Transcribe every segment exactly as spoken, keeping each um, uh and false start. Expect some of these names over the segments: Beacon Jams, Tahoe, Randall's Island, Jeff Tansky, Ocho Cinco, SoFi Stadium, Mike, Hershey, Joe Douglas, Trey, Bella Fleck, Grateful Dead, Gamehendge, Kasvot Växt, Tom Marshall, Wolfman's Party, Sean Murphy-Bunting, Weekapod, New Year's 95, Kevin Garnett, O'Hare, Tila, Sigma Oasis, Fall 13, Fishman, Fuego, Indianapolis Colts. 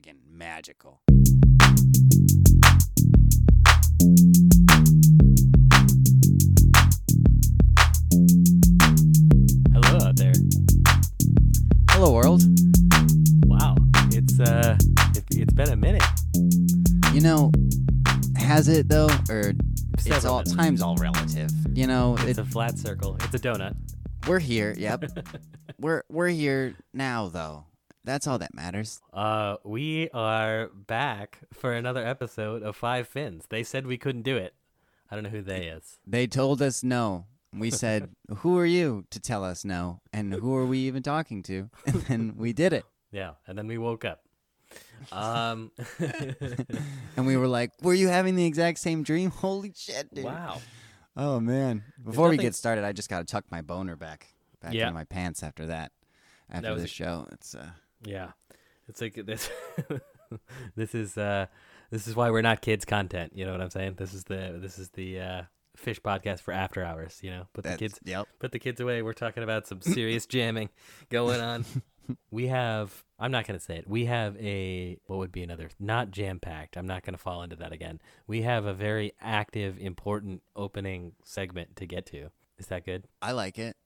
friggin' magical. Hello out there. Hello world. Wow, it's uh, it, it's been a minute. You know, has it though, or Seven it's all minutes. Time's all relative. You know, it's it, a flat circle. It's a donut. We're here. Yep. we're we're here now though. That's all that matters. Uh, we are back for another episode of Five Fins. They said we couldn't do it. I don't know who they is. They told us no. We said, who are you to tell us no? And who are we even talking to? And then we did it. Yeah, and then we woke up. Um, and we were like, were you having the exact same dream? Holy shit, dude. Wow. Oh, man. Before nothing... we get started, I just got to tuck my boner back, back yeah. into my pants after that. After that was this a... show. It's... Uh... Yeah, it's like this. this is uh, this is why we're not kids' content. You know what I'm saying? This is the this is the uh, Fish podcast for after hours. You know, put That's, the kids yep. put the kids away. We're talking about some serious jamming going on. We have. I'm not gonna say it. We have a what would be another not jam packed. I'm not gonna fall into that again. We have a very active, important opening segment to get to. Is that good? I like it.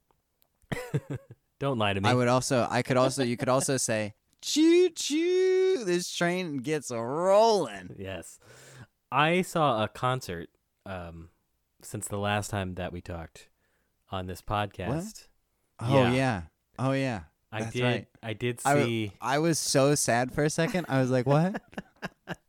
Don't lie to me. I would also, I could also, you could also say, choo choo, this train gets rolling. Yes. I saw a concert um, since the last time that we talked on this podcast. What? Oh, yeah. yeah. Oh, yeah. I That's did. Right. I did see. I, I was so sad for a second. I was like, what?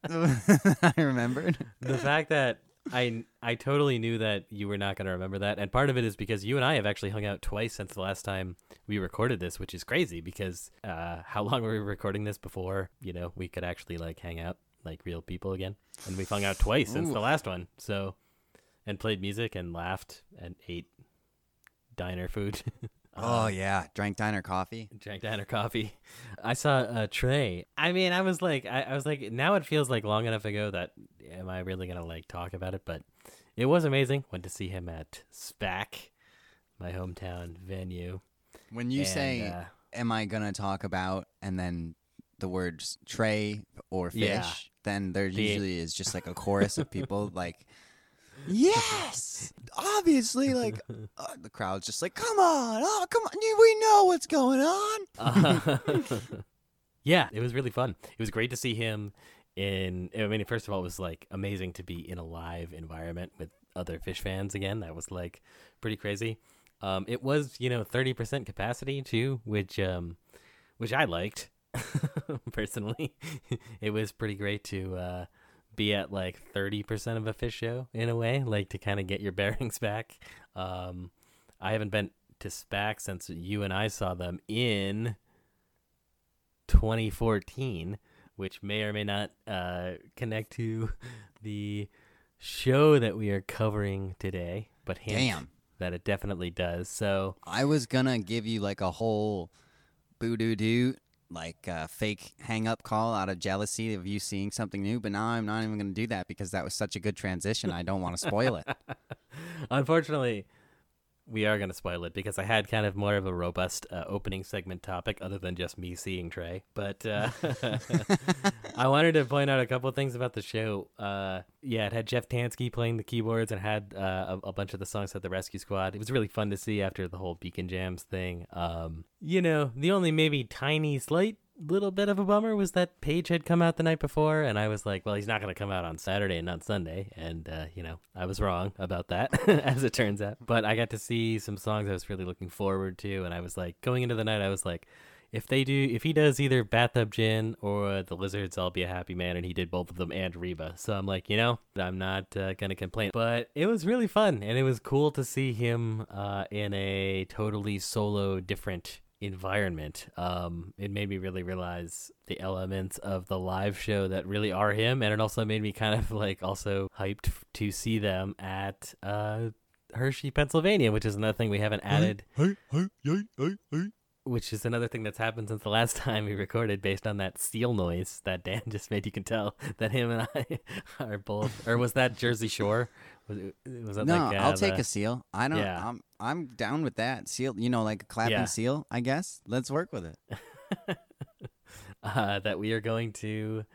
I remembered. The fact that I I totally knew that you were not going to remember that, and part of it is because you and I have actually hung out twice since the last time we recorded this, which is crazy because uh, how long were we recording this before, you know, we could actually like hang out like real people again, and we've hung out twice Ooh. Since the last one, so, and played music and laughed and ate diner food. Oh, yeah. Drank diner coffee. Drank diner coffee. I saw uh, Trey. I mean, I was like, I, I was like, now it feels like long enough ago that am I really going to like talk about it? But it was amazing. Went to see him at SPAC, my hometown venue. When you and, say, uh, am I going to talk about, and then the words Trey or Fish, yeah, then there the... usually is just like a chorus of people like, yes, obviously, like uh, the crowd's just like, come on, oh, come on, we know what's going on. uh, yeah, it was really fun. It was great to see him in, I mean, first of all, it was like amazing to be in a live environment with other Fish fans again. That was like pretty crazy. Um, it was, you know, thirty percent capacity too, which, um, which I liked personally. It was pretty great to, uh, be at like thirty percent of a Fish show in a way, like to kind of get your bearings back. Um, I haven't been to SPAC since you and I saw them in twenty fourteen, which may or may not uh, connect to the show that we are covering today, but hint Damn. That it definitely does. So I was gonna give you like a whole boo-doo-doo like a fake hang-up call out of jealousy of you seeing something new, but now I'm not even going to do that because that was such a good transition. I don't want to spoil it. Unfortunately, we are going to spoil it because I had kind of more of a robust uh, opening segment topic other than just me seeing Trey, but uh, I wanted to point out a couple of things about the show. Uh, yeah, it had Jeff Tansky playing the keyboards and had uh, a, a bunch of the songs at the Rescue Squad. It was really fun to see after the whole Beacon Jams thing. Um, you know, the only maybe tiny, slight little bit of a bummer was that Page had come out the night before, and I was like, well, he's not going to come out on Saturday and not Sunday, and uh, you know, I was wrong about that as it turns out. But I got to see some songs I was really looking forward to, and I was like, going into the night, I was like, if they do, if he does either Bathtub Gin or The Lizards, I'll be a happy man, and he did both of them and Reba, so I'm like, you know, I'm not uh, gonna complain. But it was really fun, and it was cool to see him uh, in a totally solo, different environment. Um it made me really realize the elements of the live show that really are him, and it also made me kind of like also hyped to see them at uh Hershey, Pennsylvania, which is another thing we haven't added, hey, hey, hey, hey, hey. Which is another thing that's happened since the last time we recorded, based on that seal noise that Dan just made. You can tell that him and I are both, or was that Jersey Shore? Was it, was that no, like, uh, I'll take the, a seal. I don't. Yeah. I'm I'm down with that seal. You know, like a clapping yeah. seal. I guess let's work with it. uh, that we are going to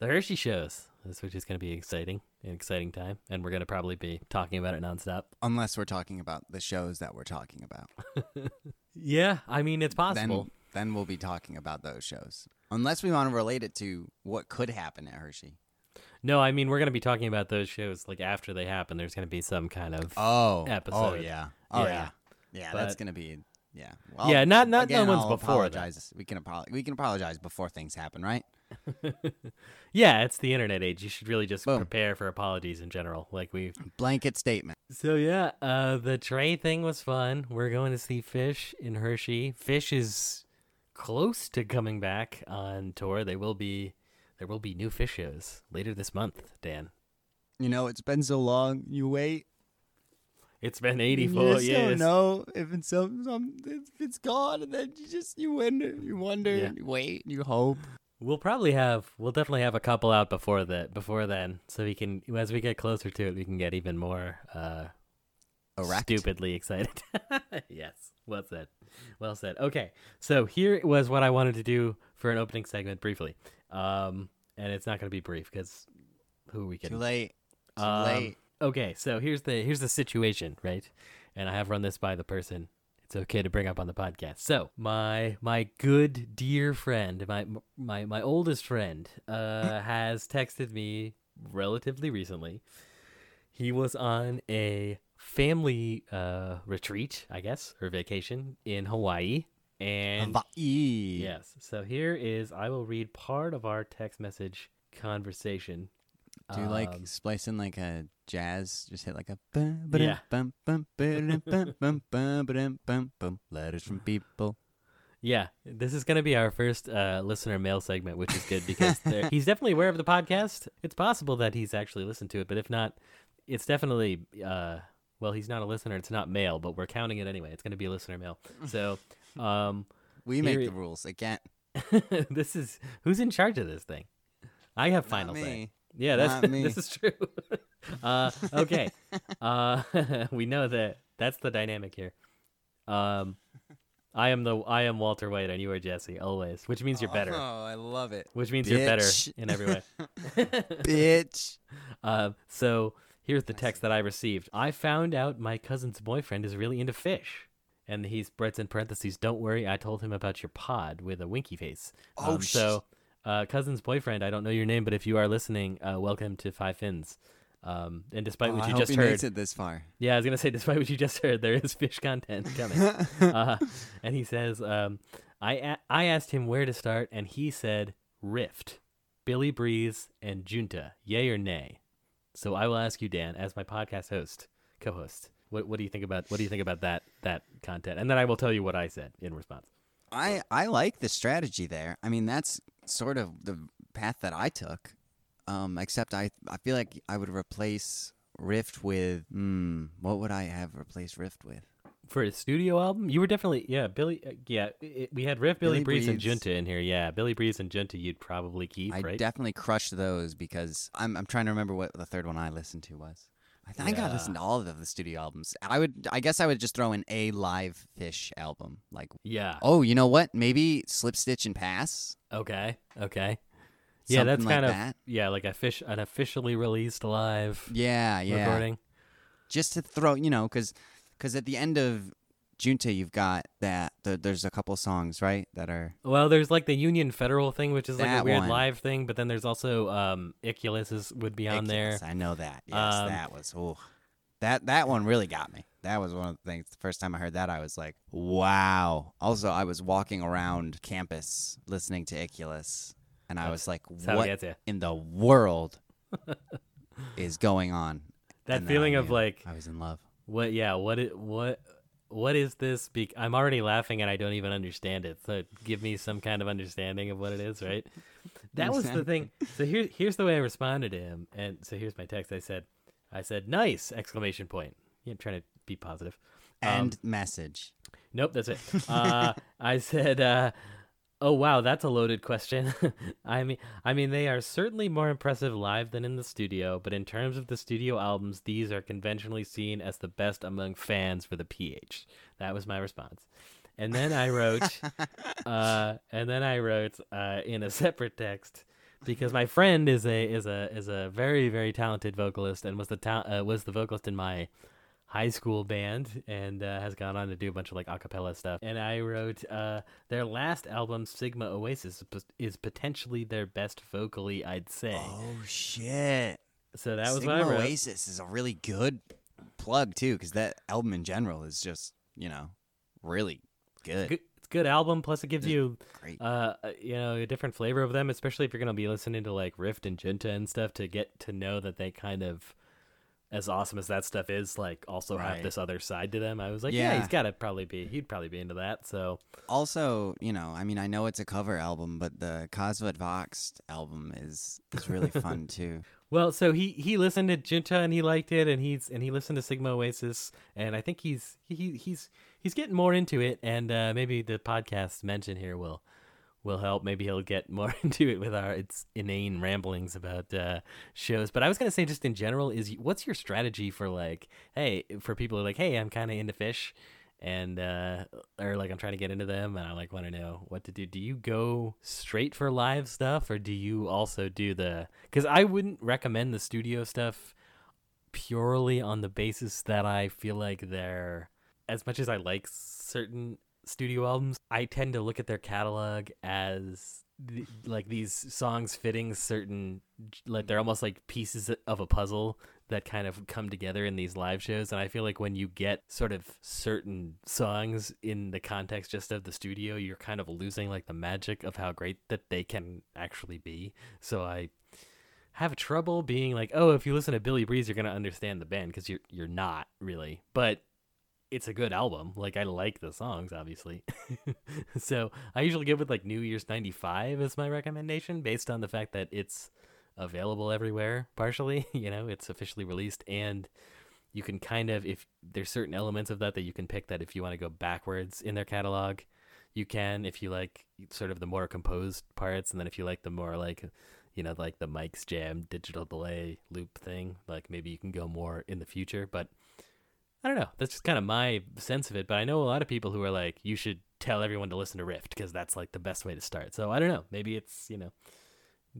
the Hershey shows, which is going to be exciting, an exciting time. And we're going to probably be talking about it nonstop. Unless we're talking about the shows that we're talking about. Yeah, I mean, it's possible. Then, then we'll be talking about those shows. Unless we want to relate it to what could happen at Hershey. No, I mean, we're going to be talking about those shows, like, after they happen. There's going to be some kind of oh, episode. Oh, yeah. Oh, yeah. Yeah, yeah but, that's going to be... Yeah. Well, yeah, not not again, no one's I'll before. Apologize. We can apologize. We can apologize before things happen, right? Yeah, it's the internet age. You should really just Boom. prepare for apologies in general, like we blanket statement. So yeah, uh, the Trey thing was fun. We're going to see Phish in Hershey. Phish is close to coming back on tour. They will be. There will be new Phish shows later this month, Dan. You know, it's been so long. You wait. It's been eighty-four years. You don't know if it's some, some if it's gone, and then you just you wonder, you wonder, yeah. you wait, you hope. We'll probably have, we'll definitely have a couple out before that, before then, so we can, as we get closer to it, we can get even more uh, erect. Stupidly excited. Yes, well said, well said. Okay, so here was what I wanted to do for an opening segment briefly, um, and it's not going to be brief because who are we kidding? Too late. Too um, late. Okay, so here's the here's the situation, right? And I have run this by the person it's okay to bring up on the podcast. So my my good dear friend, my my my oldest friend, uh, has texted me relatively recently. He was on a family uh, retreat, I guess, or vacation in Hawaii. And Hawaii. Yes. So here is I will read part of our text message conversation. Do you like um, splice in like a jazz? Just hit like a bum, ba-dum, yeah. bum, bum, ba-dum, bum, bum, bum, ba-dum, bum, bum, letters from people. Yeah, this is going to be our first uh, listener mail segment, which is good because he's definitely aware of the podcast. It's possible that he's actually listened to it, but if not, it's definitely, uh, well, he's not a listener. It's not mail, but we're counting it anyway. It's going to be listener mail. So um, we make the rules again. This is who's in charge of this thing. I have final say. Yeah, that's this is true. uh, okay, uh, we know that that's the dynamic here. Um, I am the I am Walter White, and you are Jesse always, which means you're better. Oh, I love it. Which means Bitch. You're better in every way. Bitch. Uh, so here's the text that I received. I found out my cousin's boyfriend is really into Phish. And he's Brett's in parentheses. Don't worry, I told him about your pod with a winky face. Oh um, so. Sh- Uh, cousin's boyfriend, I don't know your name, but if you are listening, uh, welcome to Five Fins. Um, and despite oh, what you I just hope he heard, makes it this far. Yeah, I was gonna say, despite what you just heard, there is Phish content coming. uh, and he says, um, I a- I asked him where to start, and he said Rift, Billy Breeze, and Junta. Yay or nay? So I will ask you, Dan, as my podcast host, co-host, what what do you think about what do you think about that that content? And then I will tell you what I said in response. I I like the strategy there. I mean, that's sort of the path that I took, um, except I I feel like I would replace Rift with, hmm, what would I have replaced Rift with? For a studio album? You were definitely, yeah, Billy, uh, yeah, it, we had Rift, Billy, Billy Breeze, Breeze, and Junta in here, yeah. Billy Breeze and Junta you'd probably keep, I right? I definitely crushed those because I'm I'm trying to remember what the third one I listened to was. I think yeah. I listened to all of the studio albums. I would, I guess I would just throw in a live Phish album. Like, yeah. Oh, you know what? Maybe Slip, Stitch, and Pass. Okay. Okay. Yeah, something that's like kind of that. Yeah, like a Phish, an officially released live. Yeah, yeah. Recording. Just to throw, you know, because because at the end of Junta, you've got that. The, there's a couple songs, right, that are. Well, there's like the Union Federal thing, which is like a weird one. Live thing, but then there's also um, Iculus is would be on Iculus, there. I know that. Yes, um, that was ooh, that that one really got me. That was one of the things. The first time I heard that, I was like, wow. Also, I was walking around campus listening to Iculus, and I was like, what in the world is going on? That and feeling of like I was in love. What? Yeah. What? It, what? What is this? Be- I'm already laughing and I don't even understand it. So give me some kind of understanding of what it is, right? That was the thing. So here, here's the way I responded to him. And so here's my text. I said, I said, nice, exclamation point. Yeah, I'm trying to be positive. End um, message. Nope, that's it. Uh, I said, uh, oh, wow, that's a loaded question. I mean, I mean, they are certainly more impressive live than in the studio, but in terms of the studio albums, these are conventionally seen as the best among fans for the P H. That was my response. And then I wrote, uh, and then I wrote uh, in a separate text, because my friend is a is a is a very very talented vocalist and was the ta- uh, was the vocalist in my high school band, and uh, has gone on to do a bunch of like acapella stuff. And I wrote, uh, their last album, Sigma Oasis, is potentially their best vocally, I'd say. Oh shit! So that was Sigma what I wrote. Oasis is a really good plug too, because that album in general is just, you know, really good. Good. It's a good album, plus it gives it's you great. uh you know, a different flavor of them, especially if you're gonna be listening to like Rift and Junta and stuff, to get to know that they kind of, as awesome as that stuff is, like also right. have this other side to them. I was like, yeah. yeah, he's gotta probably be he'd probably be into that. So also, you know, I mean, I know it's a cover album, but the Kasvot Växt album is is really fun too. Well, so he, he listened to Junta and he liked it, and he's and he listened to Sigma Oasis, and I think he's he he's he's getting more into it, and uh, maybe the podcast mention here will will help. Maybe he'll get more into it with our it's inane ramblings about uh, shows. But I was gonna say, just in general, is what's your strategy for like, hey, for people who are like, hey, I'm kind of into Phish, and uh, or like I'm trying to get into them, and I like want to know what to do. Do you go straight for live stuff, or do you also do the? Because I wouldn't recommend the studio stuff purely on the basis that I feel like they're, as much as I like certain studio albums, I tend to look at their catalog as th- like these songs fitting certain, like they're almost like pieces of a puzzle that kind of come together in these live shows. And I feel like when you get sort of certain songs in the context just of the studio, you're kind of losing like the magic of how great that they can actually be. So I have trouble being like, oh, if you listen to Billy Breeze, you're going to understand the band, because you're, you're not really, but it's a good album. Like, I like the songs, obviously. So I usually give it like New Year's ninety-five as my recommendation, based on the fact that it's available everywhere, partially, you know, it's officially released. And you can kind of, if there's certain elements of that that you can pick, that if you want to go backwards in their catalog, you can, if you like sort of the more composed parts. And then if you like the more like, you know, like the Mike's Jam digital delay loop thing, like maybe you can go more in the future. But I don't know. That's just kind of my sense of it. But I know a lot of people who are like, you should tell everyone to listen to Rift, because that's like the best way to start. So I don't know. Maybe it's, you know,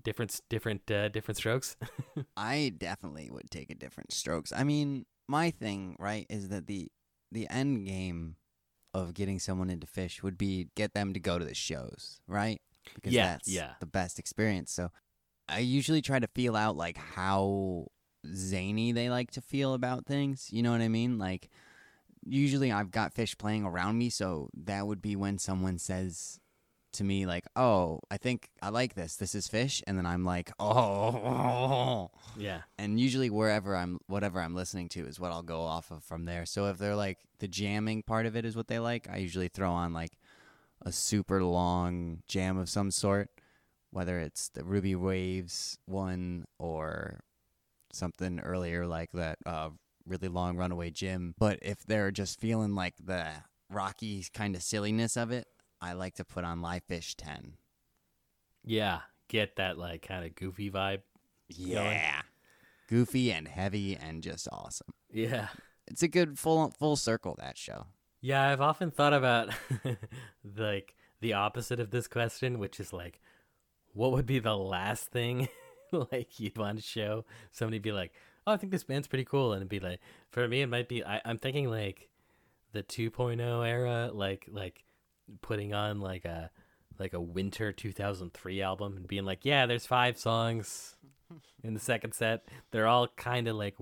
different, different, uh, different strokes. I definitely would take a different strokes. I mean, my thing, right, is that the the end game of getting someone into Phish would be get them to go to the shows, right? Because yeah, that's yeah. the best experience. So I usually try to feel out like how zany they like to feel about things, you know what I mean? Like, usually I've got Phish playing around me, so that would be when someone says to me like, oh, I think I like this this is Phish, and then I'm like, oh yeah. And usually wherever I'm whatever I'm listening to is what I'll go off of from there. So if they're like, the jamming part of it is what they like, I usually throw on like a super long jam of some sort, whether it's the Ruby Waves one or something earlier like that uh, really long Runaway Gym. But if they're just feeling like the rocky kind of silliness of it, I like to put on Live Phish ten. Yeah, get that like kind of goofy vibe. Yeah, going. Goofy and heavy and just awesome. Yeah, it's a good full full circle, that show. Yeah, I've often thought about like the opposite of this question, which is like, what would be the last thing like you'd want to show somebody? Be like, oh, I think this band's pretty cool. And it'd be like, for me, it might be, I, I'm thinking like the two point oh era, like like putting on like a like a winter two thousand three album and being like, yeah, there's five songs in the second set, they're all kind of like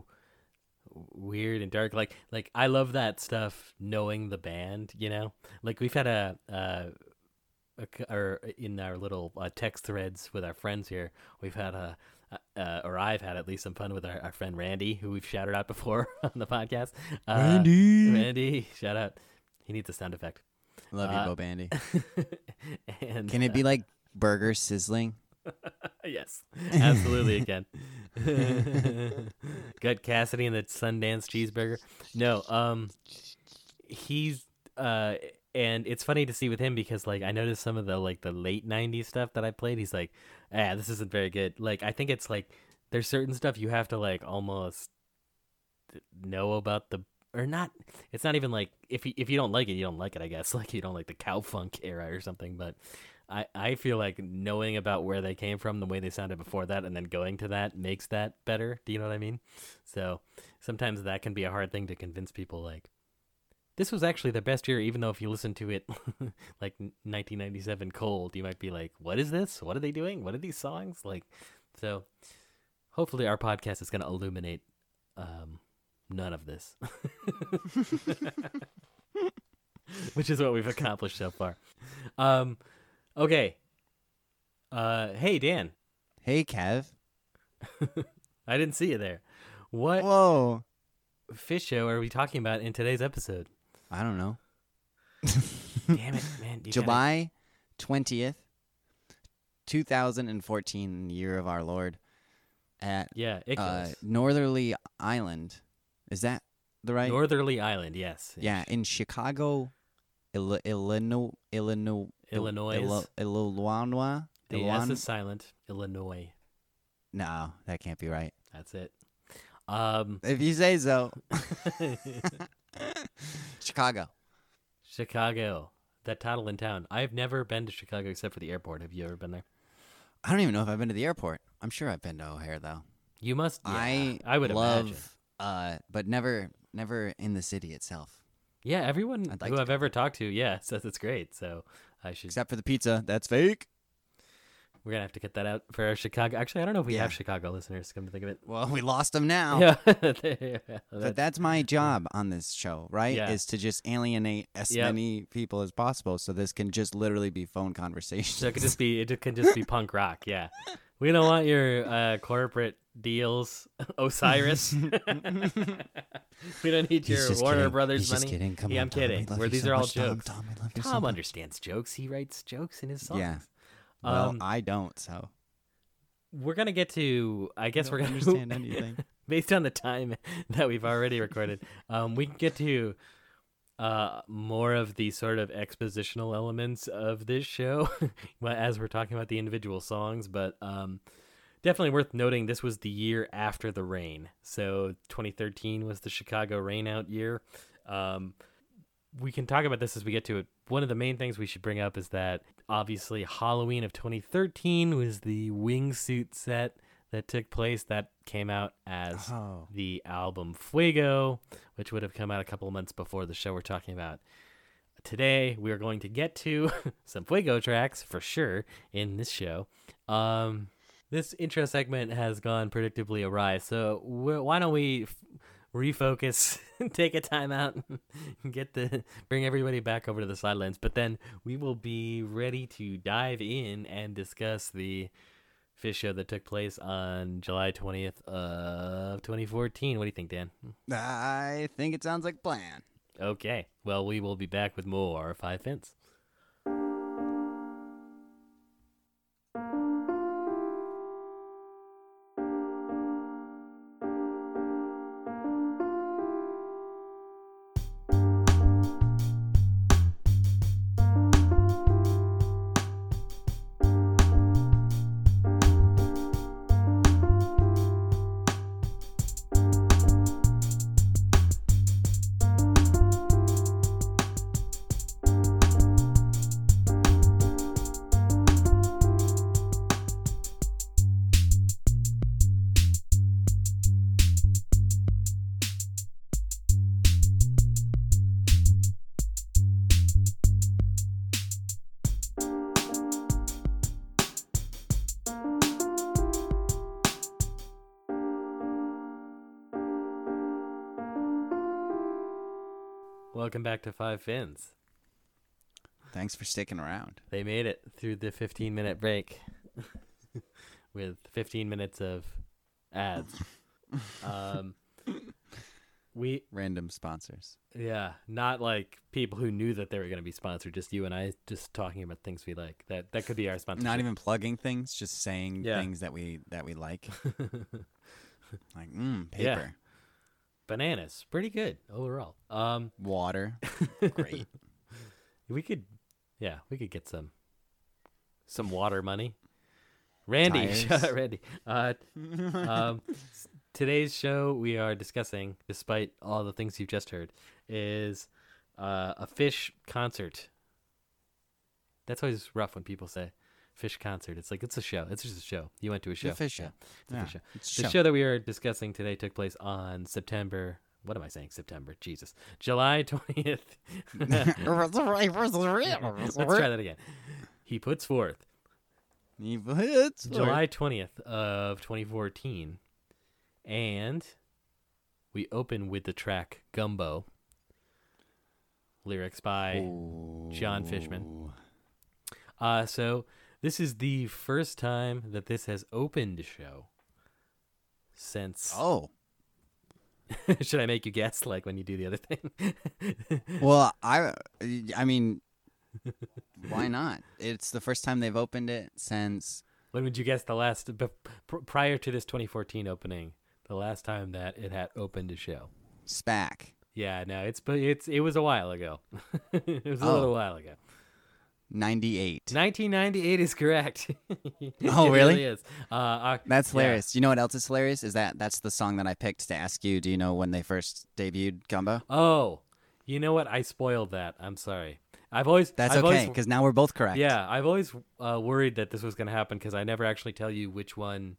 weird and dark, like like I love that stuff, knowing the band, you know. Like, we've had a uh or in our little uh, text threads with our friends here, we've had a, uh, or I've had at least some fun with our, our friend Randy, who we've shouted out before on the podcast. Uh, Randy! Randy, shout out. He needs a sound effect. Love you, uh, Bo Bandy. And, can it be like burgers sizzling? Yes, absolutely again. Gut Cassidy and the Sundance Cheeseburger. No, um, he's... uh. And it's funny to see with him, because like I noticed some of the like the late nineties stuff that I played, he's like, ah, this isn't very good. Like, I think it's like there's certain stuff you have to like almost know about the or not. It's not even like if you, if you don't like it, you don't like it, I guess. Like you don't like the cow funk era or something. But I, I feel like knowing about where they came from, the way they sounded before that, and then going to that makes that better. Do you know what I mean? So sometimes that can be a hard thing to convince people, like, this was actually the best year, even though if you listen to it like nineteen ninety-seven cold, you might be like, what is this? What are they doing? What are these songs? Like, so hopefully our podcast is going to illuminate um, none of this, which is what we've accomplished so far. Um, okay. Uh, hey, Dan. Hey, Kev. I didn't see you there. What Whoa. Fish show are we talking about in today's episode? I don't know. Damn it, man. July twentieth, two thousand and fourteen, year of our Lord, at yeah, uh, Northerly Island. Is that the right Northerly Island? Yes. Yeah, in Chicago, Illinois, Illinois, Illinois, Illinois. Illinois. The S is silent. Illinois. No, that can't be right. That's it. Um, if you say so. Chicago. Chicago. That toddle in town. I've never been to Chicago except for the airport. Have you ever been there? I don't even know if I've been to the airport. I'm sure I've been to O'Hare, though. You must. Yeah, I, I would love, imagine. Uh, but never never in the city itself. Yeah, everyone like who I've ever talked to, yeah, says it's great. So I should. Except for the pizza. That's fake. We're going to have to get that out for our Chicago. Actually, I don't know if we yeah. have Chicago listeners, come to think of it. Well, we lost them now. Yeah. yeah that's, but that's my job on this show, right? Yeah. Is to just alienate as yep. many people as possible. So this can just literally be phone conversations. So it can just be, it can just be punk rock. Yeah. We don't want your uh, corporate deals, Osiris. We don't need your Warner kidding. Brothers He's money. Just kidding. Come yeah, on, I'm Tom, kidding. Where these so are all jokes. Tom, Tom, Tom so understands jokes. He writes jokes in his songs. Yeah. Well, um, I don't, so. We're going to get to, I guess I we're going to understand anything. Based on the time that we've already recorded, um, we can get to uh, more of the sort of expositional elements of this show as we're talking about the individual songs. But um, definitely worth noting, this was the year after the rain. So twenty thirteen was the Chicago rain out year. Um, we can talk about this as we get to it. One of the main things we should bring up is that obviously Halloween of twenty thirteen was the wingsuit set that took place. That came out as oh. the album Fuego, which would have come out a couple of months before the show we're talking about today. We are going to get to some Fuego tracks for sure in this show. Um, this intro segment has gone predictably awry, so why don't we... F- refocus, take a time out, and get the bring everybody back over to the sidelines. But then we will be ready to dive in and discuss the Phish show that took place on July twentieth of twenty fourteen. What do you think, Dan? I think it sounds like a plan. Okay. Well, we will be back with more Five Fence. Welcome back to Five Fins. Thanks for sticking around. They made it through the fifteen-minute break with fifteen minutes of ads. Um, we Random sponsors. Yeah, not like people who knew that they were going to be sponsored, just you and I just talking about things we like. That that could be our sponsorship. Not even plugging things, just saying yeah. things that we that we like. Like, mm, paper. Yeah. Bananas, pretty good overall. Um, Water, great. We could, yeah, we could get some, some water money. Randy, Randy. Uh, um, today's show we are discussing, despite all the things you've just heard, is uh, a Phish concert. That's always rough when people say Phish concert. It's like, it's a show. It's just a show. You went to a show. It's a Phish show. Yeah. It's a Phish show. It's a the show. show that we are discussing today took place on September... What am I saying? September. Jesus. July twentieth. Let's try that again. He puts forth. He puts forth. July twentieth of twenty fourteen. And we open with the track Gumbo. Lyrics by Ooh. John Fishman. Uh, so this is the first time that this has opened a show since... Oh. Should I make you guess, like, when you do the other thing? Well, I, I mean, why not? It's the first time they've opened it since... When would you guess the last... Prior to this twenty fourteen opening, the last time that it had opened a show? SPAC. Yeah, no, it's it's it was a while ago. It was a oh. little while ago. ninety-eight. nineteen ninety-eight is correct. Oh, really? Really is. Uh, our, that's hilarious. Yeah. You know what else is hilarious? Is that that's the song that I picked to ask you, do you know when they first debuted Gumbo? Oh, you know what? I spoiled that. I'm sorry. I've always That's I've okay, because now we're both correct. Yeah, I've always uh, worried that this was going to happen because I never actually tell you which one.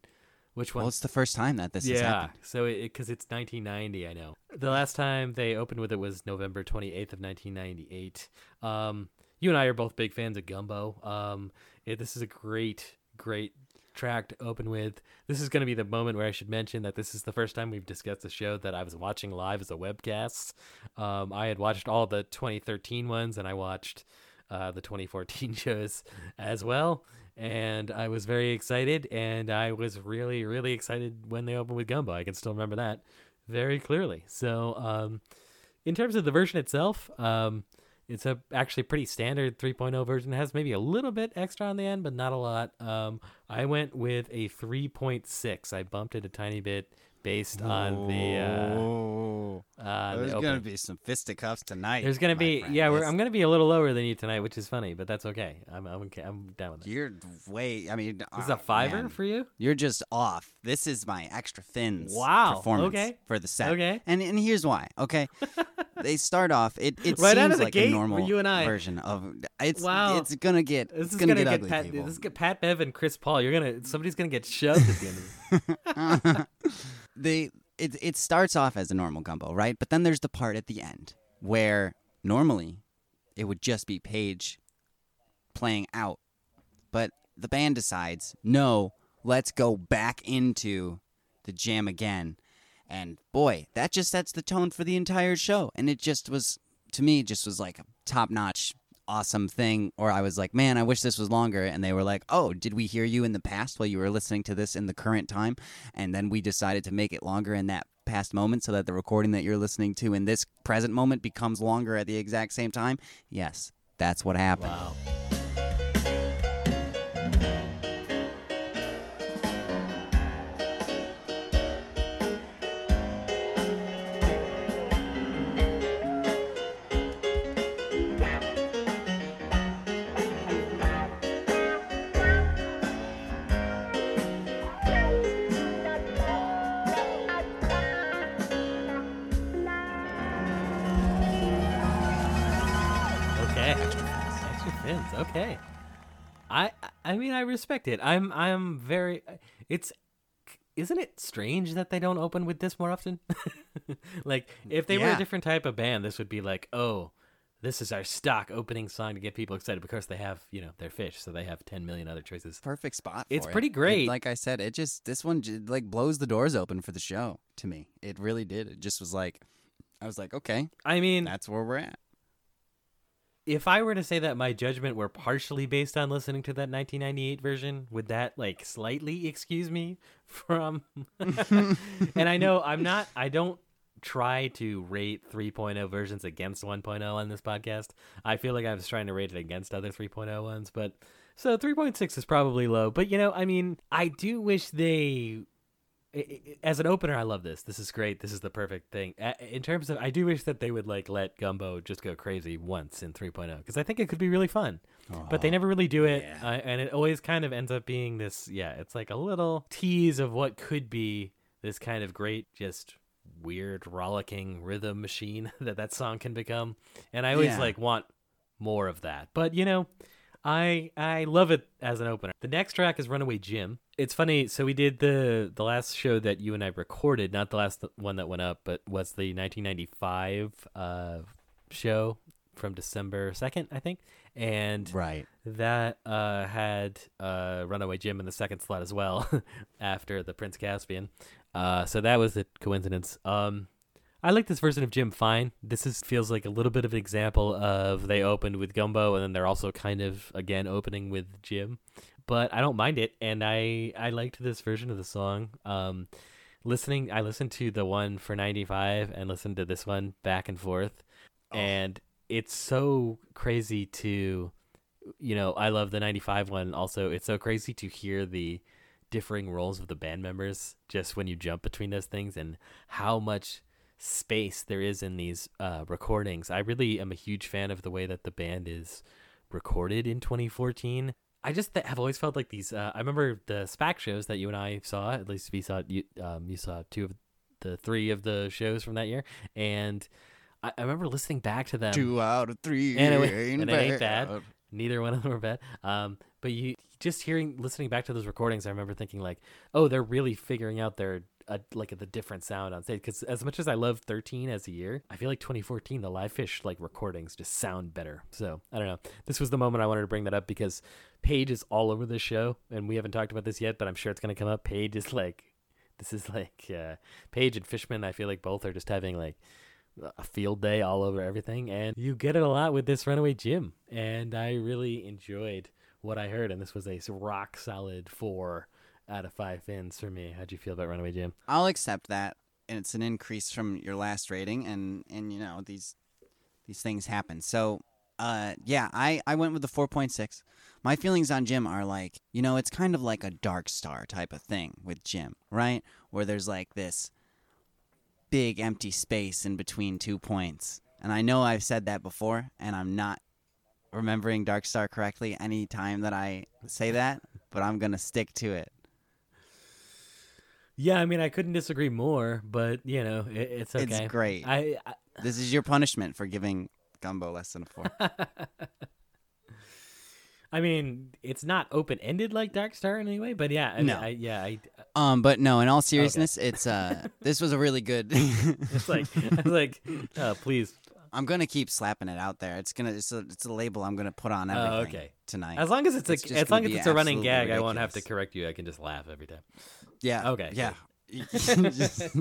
Which one? Well, it's the first time that this yeah, has happened. Yeah, so because it, it's nineteen ninety, I know. The last time they opened with it was November twenty-eighth of nineteen ninety-eight. Um... You and I are both big fans of Gumbo. Um, it, this is a great, great track to open with. This is going to be the moment where I should mention that this is the first time we've discussed a show that I was watching live as a webcast. Um, I had watched all the twenty thirteen ones, and I watched uh, the twenty fourteen shows as well. And I was very excited, and I was really, really excited when they opened with Gumbo. I can still remember that very clearly. So um, in terms of the version itself... Um, It's a actually pretty standard three point oh version. It has maybe a little bit extra on the end, but not a lot. Um, I went with a three point six. I bumped it a tiny bit based on the. Uh, uh, There's the going to be some fisticuffs tonight. There's going to be friend. yeah. We're, I'm going to be a little lower than you tonight, which is funny, but that's okay. I'm I'm, okay. I'm down with that. You're way. I mean, this is oh, a fiver man. for you. You're just off. This is my extra fins. Wow. Performance okay. for the set. Okay. And and here's why. Okay. They start off. It it right seems like a normal you and I. version of it's. Wow. It's gonna get. This it's is gonna, gonna get, get ugly, Pat. This is get Pat Bev and Chris Paul. You're gonna. Somebody's gonna get shoved at the end of this. They it it starts off as a normal Gumbo, right? But then there's the part at the end where normally it would just be Page playing out, but the band decides no, let's go back into the jam again. And boy, that just sets the tone for the entire show. And it just was, to me, just was like a top-notch, awesome thing. Or I was like, man, I wish this was longer. And they were like, oh, did we hear you in the past while you were listening to this in the current time? And then we decided to make it longer in that past moment so that the recording that you're listening to in this present moment becomes longer at the exact same time. Yes, that's what happened. Wow. Okay, I I mean I respect it. I'm I'm very. It's isn't it strange that they don't open with this more often? Like if they yeah. were a different type of band, this would be like, oh, this is our stock opening song to get people excited. Because they have you know they're Phish, so they have ten million other choices. Perfect spot. For it's it. pretty great. It, like I said, it just this one like blows the doors open for the show to me. It really did. It just was like, I was like, okay. I mean, that's where we're at. If I were to say that my judgment were partially based on listening to that nineteen ninety-eight version, would that like slightly excuse me from? And I know I'm not, I don't try to rate three point oh versions against one point oh on this podcast. I feel like I was trying to rate it against other three point oh ones, but so three point six is probably low. But you know, I mean, I do wish they, as an opener, I love this. This is great. This is the perfect thing. In terms of, I do wish that they would like let Gumbo just go crazy once in three point oh because I think it could be really fun. Oh, but they never really do it, yeah. uh, and it always kind of ends up being this. Yeah, it's like a little tease of what could be. this kind of great, just weird, rollicking rhythm machine that that song can become. And I always yeah. like want more of that. But, you know, I I love it as an opener. The next track is Runaway Jim. It's funny. So we did the the last show that you and I recorded, not the last one that went up, but was the nineteen ninety-five uh, show from December second, I think. And right. that uh, had uh, Runaway Jim in the second slot as well after the Prince Caspian. Uh, so that was a coincidence. Um, I like this version of Jim fine. This is feels like a little bit of an example of they opened with Gumbo and then they're also kind of, again, opening with Jim. But I don't mind it, and I, I liked this version of the song. Um, listening, I listened to the one for ninety-five and listened to this one back and forth, oh. and it's so crazy to, you know, I love the ninety-five one also. It's so crazy to hear the differing roles of the band members just when you jump between those things and how much space there is in these uh, recordings. I really am a huge fan of the way that the band is recorded in twenty fourteen. I just th- have always felt like these, uh, I remember the SPAC shows that you and I saw, at least we saw, you, um, you saw two of the three of the shows from that year. And I, I remember listening back to them. Two out of three. And it, was, ain't, and it ain't bad. bad. Neither one of them are bad. Um, but you just hearing, listening back to those recordings, I remember thinking like, oh, they're really figuring out their, uh, like the different sound on stage. Cause as much as I love thirteen as a year, I feel like twenty fourteen, the live Phish like recordings just sound better. So I don't know. This was the moment I wanted to bring that up because Page is all over this show and we haven't talked about this yet, but I'm sure it's going to come up. Page is like, this is like, uh, Page and Fishman. I feel like both are just having like a field day all over everything. And you get it a lot with this Runaway Jim. And I really enjoyed what I heard. And this was a rock solid four out of five fins for me. How'd you feel about Runaway Jim? I'll accept that. And it's an increase from your last rating. And, and you know, these, these things happen. So, uh, yeah, I, I went with the four point six. My feelings on Jim are like, you know, it's kind of like a Dark Star type of thing with Jim, right? Where there's like this big empty space in between two points. And I know I've said that before, and I'm not remembering Dark Star correctly any time that I say that, but I'm going to stick to it. Yeah, I mean, I couldn't disagree more, but, you know, it, it's okay. It's great. I, I... This is your punishment for giving Gumbo less than a four. I mean, it's not open-ended like Dark Star in any way, but yeah. I mean, no. I, yeah. I, um, but no, in all seriousness, okay. it's uh, this was a really good... It's like, I was like, oh, please. I'm going to keep slapping it out there. It's gonna it's a, it's a label I'm going to put on everything oh, okay. tonight. As long as it's, it's a, as long as it's a running gag, ridiculous. I won't have to correct you. I can just laugh every time. Yeah. Okay. Yeah. just,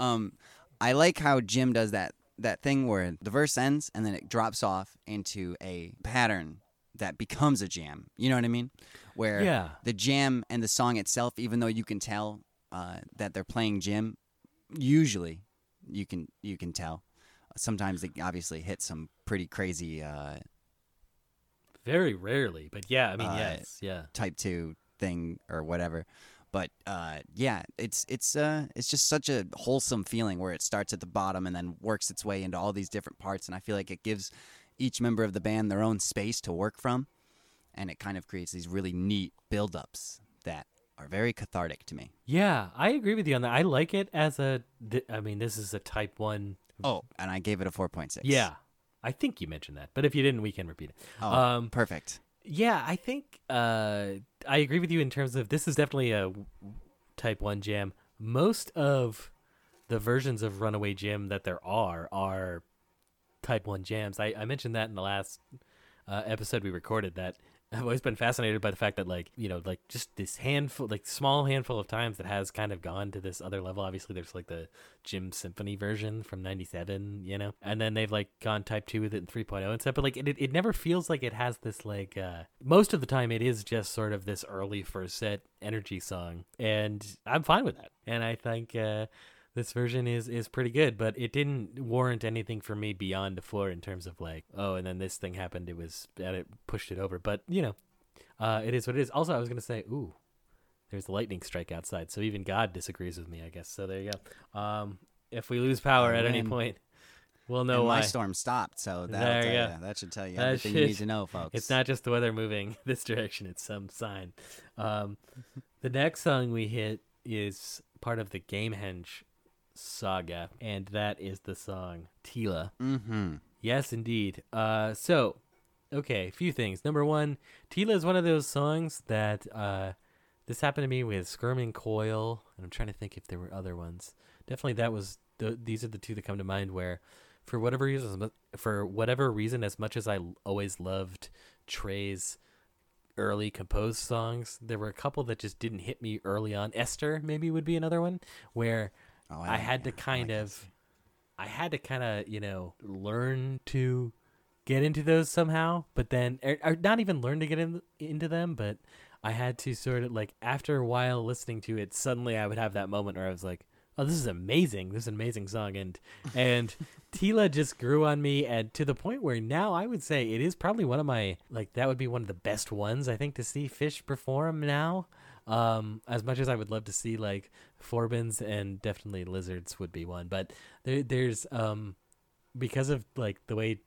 um, I like how Jim does that, that thing where the verse ends and then it drops off into a pattern that becomes a jam. You know what I mean? Where yeah. the jam and the song itself, even though you can tell uh, that they're playing Jim, usually you can you can tell. Sometimes they obviously hit some pretty crazy. Uh, Very rarely, but yeah, I mean, uh, yes, yeah. Type two thing or whatever, but uh, yeah, it's it's uh, it's just such a wholesome feeling where it starts at the bottom and then works its way into all these different parts, and I feel like it gives each member of the band their own space to work from, and it kind of creates these really neat build-ups that are very cathartic to me. Yeah, I agree with you on that. I like it as a. Th- I mean, this is a type one. Oh, and I gave it a four point six. Yeah, I think you mentioned that, but if you didn't, we can repeat it. Oh, um, perfect. Yeah, I think uh, I agree with you in terms of this is definitely a type one jam. Most of the versions of Runaway Jam that there are are type one jams. I, I mentioned that in the last uh, episode we recorded that I've always been fascinated by the fact that, like, you know, like just this handful, like small handful of times that has kind of gone to this other level. Obviously, there's like the Jim Symphony version from ninety-seven, you know, and then they've like gone type two with it in three point oh and stuff. But like it, it never feels like it has this like uh, most of the time it is just sort of this early first set energy song. And I'm fine with that. And I think uh, this version is, is pretty good, but it didn't warrant anything for me beyond the floor in terms of like, oh, and then this thing happened. It was that it pushed it over, but you know, uh, it is what it is. Also, I was going to say, ooh, there's a lightning strike outside. So even God disagrees with me, I guess. So there you go. Um, if we lose power at any point, we'll know and why. My storm stopped. So that'll tell you, that should tell you everything should, you need to know, folks. It's not just the weather moving this direction. It's some sign. Um, the next song we hit is part of the Gamehendge saga, and that is the song Tila. Mm-hmm. Yes, indeed. Uh, so, okay, a few things. Number one, Tila is one of those songs that uh, this happened to me with Skirming Coil, and I'm trying to think if there were other ones. Definitely, that was the, these are the two that come to mind where, for whatever reason, for whatever reason, as much as I always loved Trey's early composed songs, there were a couple that just didn't hit me early on. Esther maybe would be another one where oh, I, I had yeah, to kind I of, I had to kind of, you know, learn to get into those somehow, but then, or, or not even learn to get in, into them, but I had to sort of like, after a while listening to it, suddenly I would have that moment where I was like, oh, this is amazing. This is an amazing song. And, and Tila just grew on me, and to the point where now I would say it is probably one of my, like, that would be one of the best ones, I think, to see Phish perform now. Um, as much as I would love to see like Forbans and definitely Lizards would be one, but there, there's, um, because of like the way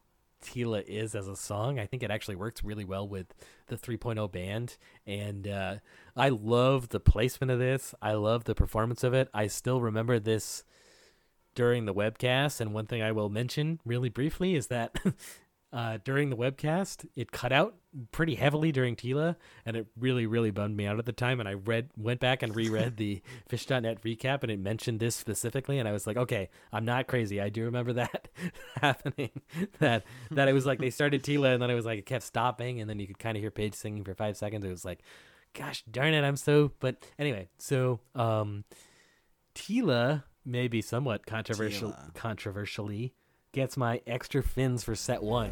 Tila is as a song, I think it actually works really well with the three point oh band, and uh I love the placement of this. I love the performance of it. I still remember this during the webcast, and one thing I will mention really briefly is that uh during the webcast it cut out pretty heavily during Tila, and it really really bummed me out at the time, and I read went back and reread the Fish dot net recap, and it mentioned this specifically, and I was like, okay, I'm not crazy. I do remember that happening, that that it was like they started Tila and then it was like it kept stopping, and then you could kind of hear Page singing for five seconds. It was like, gosh darn it, I'm so but anyway so um Tila maybe somewhat controversial Tila. controversially gets my extra fins for set one.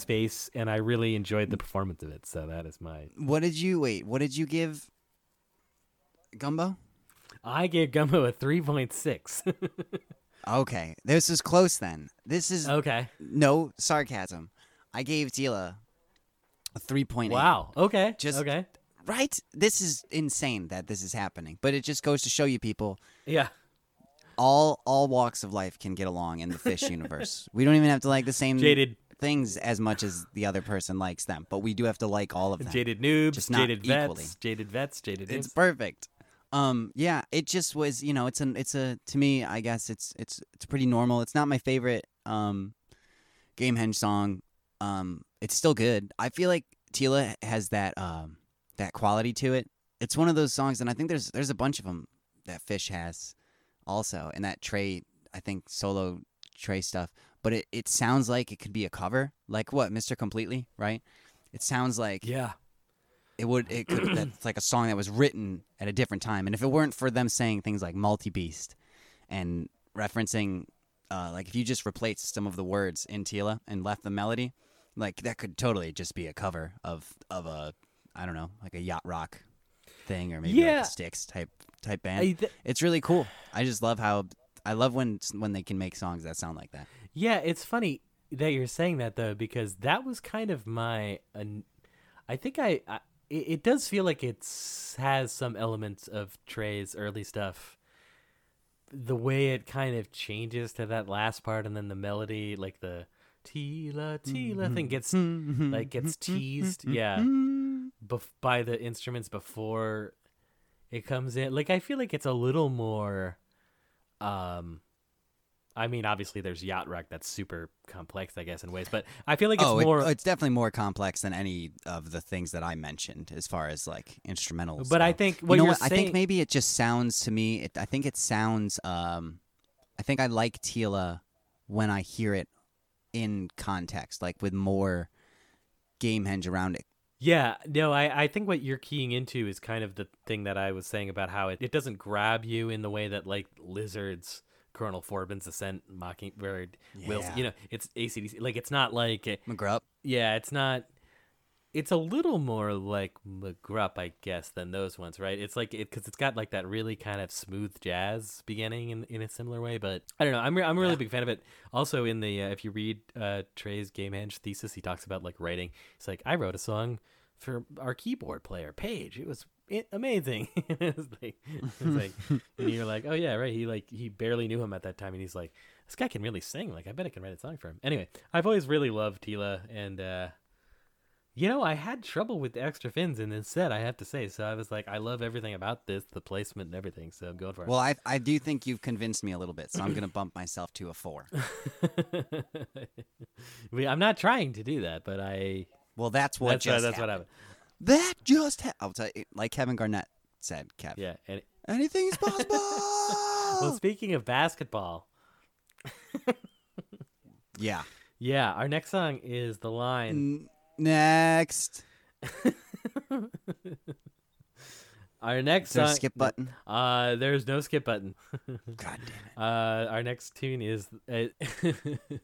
Space, and I really enjoyed the performance of it, so that is my what did you wait what did you give Gumbo? I gave Gumbo a three point six. Okay, this is close then. This is okay, no sarcasm. I gave Tila a three point eight. Wow. Okay, just okay, right? This is insane that this is happening, but it just goes to show you people, yeah, all all walks of life can get along in the Fish universe. We don't even have to like the same jaded things as much as the other person likes them, but we do have to like all of them. Jaded noobs, just not jaded vets, equally. jaded vets, jaded. It's noobs. Perfect. Um, yeah, it just was. You know, it's an, it's a to me, I guess it's it's it's pretty normal. It's not my favorite um, Gamehendge song. Um, it's still good. I feel like Tila has that um, that quality to it. It's one of those songs, and I think there's there's a bunch of them that Fish has, also, and that Trey, I think solo Trey stuff. But it, it sounds like it could be a cover, like what Mister Completely, right? It sounds like yeah, it would it could that's like a song that was written at a different time. And if it weren't for them saying things like multi beast, and referencing, uh, like if you just replace some of the words in Tila and left the melody, like that could totally just be a cover of of a I don't know like a yacht rock thing, or maybe yeah. like a Styx type type band. I, th- it's really cool. I just love how I love when when they can make songs that sound like that. Yeah, it's funny that you're saying that, though, because that was kind of my, uh, I think I, I, it does feel like it has some elements of Trey's early stuff. The way it kind of changes to that last part, and then the melody, like the Tila, Tila mm-hmm. thing gets, mm-hmm. like gets teased, mm-hmm. yeah, bef- by the instruments before it comes in. Like, I feel like it's a little more, um... I mean, obviously, there's yacht rock that's super complex, I guess, in ways, but I feel like it's oh, it, more. It's definitely more complex than any of the things that I mentioned, as far as like instrumentals. But I think what you know you're what? saying, I think maybe it just sounds to me. It, I think it sounds. Um, I think I like Tila when I hear it in context, like with more Gamehendge around it. Yeah, no, I, I think what you're keying into is kind of the thing that I was saying about how it, it doesn't grab you in the way that, like, Lizard's Colonel Forbin's Ascent, Mockingbird, yeah. Wills, you know, it's A C D C. Like, it's not like... McGrupp. Yeah, it's not... It's a little more like McGrupp, I guess, than those ones, right? It's like, because it, it's got like that really kind of smooth jazz beginning in, in a similar way. But I don't know. I'm re- I'm a really yeah. big fan of it. Also, in the uh, if you read uh, Trey's Gamehendge thesis, he talks about like writing. It's like, I wrote a song for our keyboard player, Page. It was amazing. it was like, it was like and you're like, oh yeah, right. He like he barely knew him at that time, and he's like, this guy can really sing. Like, I bet I can write a song for him. Anyway, I've always really loved Tila and. Uh, You know, I had trouble with the extra fins in this set, I have to say. So I was like, I love everything about this, the placement and everything. So I'm going for it. Well, I I do think you've convinced me a little bit. So I'm going to bump myself to a four. we, I'm not trying to do that, but I... Well, that's what that's just what, that's happened. What happened. That just happened. Like Kevin Garnett said, Kevin. Yeah. And it... Anything's possible! Well, speaking of basketball. yeah. Yeah, our next song is The Line... N- Next. Our next is there song, a skip button. Uh, there's no skip button. God damn it. Uh, our next tune is uh, The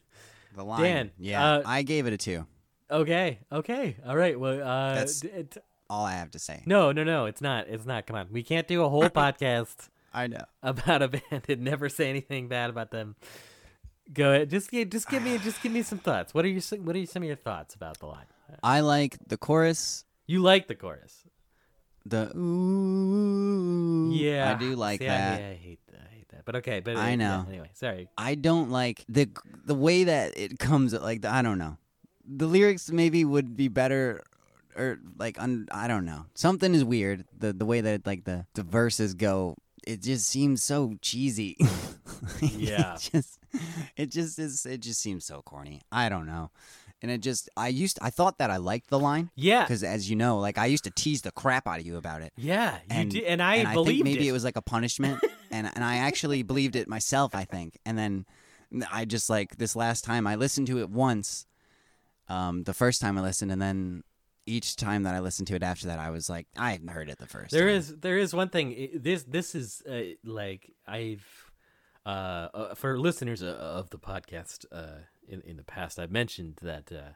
Line. Dan, yeah, uh, I gave it a two. Okay, okay, all right. Well, uh, that's d- d- all I have to say. No, no, no, it's not. It's not. Come on, we can't do a whole podcast. I know about a band and never say anything bad about them. Go ahead. Just, just give me, just give me some thoughts. What are you? What are you, some of your thoughts about The Line? I like the chorus. You like the chorus. The ooh. Yeah, I do like See, that. I, yeah, I hate that. I hate that. But okay. But I know. Yeah, anyway, sorry. I don't like the the way that it comes. Like the, I don't know. The lyrics maybe would be better, or like un, I don't know. Something is weird. The the way that like the, the verses go. It just seems so cheesy. Yeah. It just, it just is. It just seems so corny. I don't know. And it just, I used, I thought that I liked The Line. Yeah. Because as you know, like I used to tease the crap out of you about it. Yeah. And, you did, and I and believed I think maybe it. Maybe it was like a punishment. and and I actually believed it myself, I think. And then I just like this last time I listened to it once, um, the first time I listened, and then each time that I listened to it after that, I was like, I hadn't heard it the first there time. There is, there is one thing. This, this is uh, like I've. Uh, uh, for listeners uh, of the podcast, uh, in in the past, I've mentioned that uh,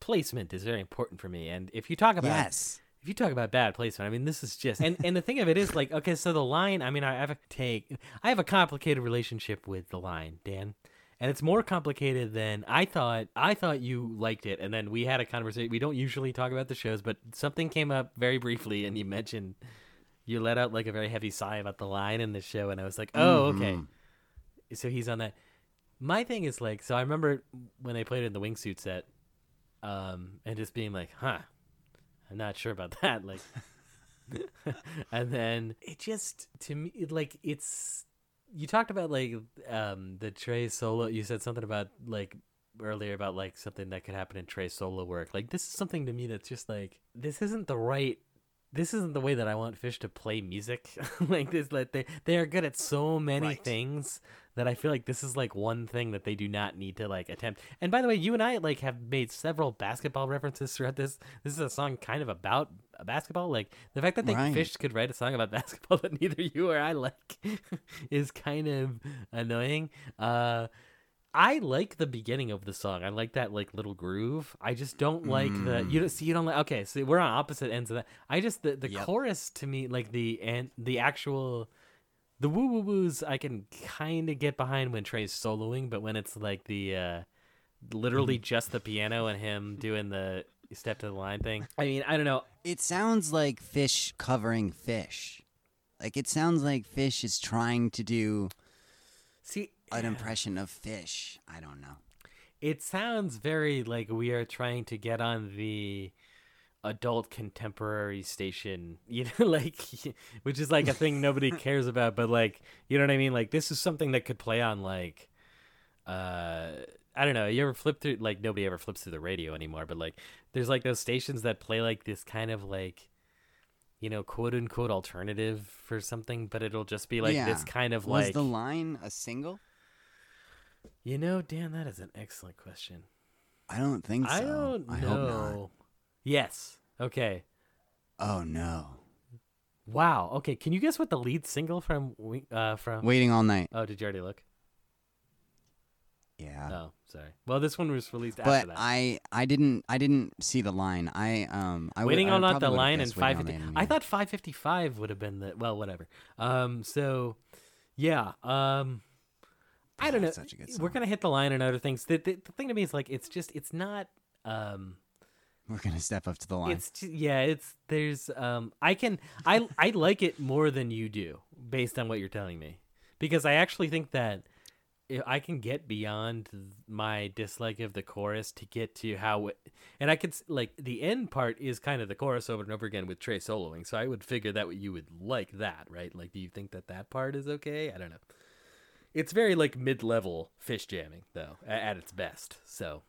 placement is very important for me. And if you talk about yes. if you talk about bad placement, I mean, this is just and, and the thing of it is like okay, so The Line. I mean, I have a take. I have a complicated relationship with The Line, Dan, and it's more complicated than I thought. I thought you liked it, and then we had a conversation. We don't usually talk about the shows, but something came up very briefly, and you mentioned you let out like a very heavy sigh about The Line in the show, and I was like, oh, mm-hmm. okay. So he's on that. My thing is like, so I remember when I played it in the wingsuit set, um, and just being like, huh, I'm not sure about that. Like, and then it just, to me, like it's, you talked about like, um, the Trey solo, you said something about like earlier about like something that could happen in Trey solo work. Like this is something to me that's just like, this isn't the right This isn't the way that I want Phish to play music. Like this, like they they are good at so many right. things that I feel like this is like one thing that they do not need to like attempt. And by the way, you and I like have made several basketball references throughout this. This is a song kind of about basketball. Like the fact that they right. Phish could write a song about basketball that neither you or I like is kind of annoying. Uh, I like the beginning of the song. I like that like little groove. I just don't like mm. the you don't see you don't like okay, so we're on opposite ends of that. I just the, the yep. chorus to me like the and the actual the woo woo woos I can kind of get behind when Trey's soloing, but when it's like the uh, literally just the piano and him doing the step to the line thing. I mean, I don't know. It sounds like Phish covering Phish. Like it sounds like Phish is trying to do See an impression of Phish. I don't know. It sounds very like we are trying to get on the adult contemporary station, you know, like, which is like a thing nobody cares about, but like, you know what I mean? Like this is something that could play on like, uh, I don't know. You ever flip through, like nobody ever flips through the radio anymore, but like there's like those stations that play like this kind of like, you know, quote unquote alternative for something, but it'll just be like yeah. this kind of Was like. Was The Line a single? You know, Dan, that is an excellent question. I don't think so. I don't know. I hope not. Yes. Okay. Oh, no. Wow. Okay, can you guess what the lead single from... Uh, from... Waiting All Night. Oh, did you already look? Yeah. Oh, sorry. Well, this one was released but after that. But I, I didn't I didn't see the line. I um I Waiting on Not the Line and five fifty. I thought five fifty-five would have been the well, whatever. Um so yeah, um I don't know. Such a good song. We're going to hit the line and other things. The, the, the thing to me is like it's just it's not um we're going to step up to the line. It's just, yeah, it's there's um I can I I like it more than you do based on what you're telling me. Because I actually think that I can get beyond my dislike of the chorus to get to how, it, and I could like the end part is kind of the chorus over and over again with Trey soloing. So I would figure that you would like that, right? Like, do you think that that part is okay? I don't know. It's very like mid-level Phish jamming though at its best. So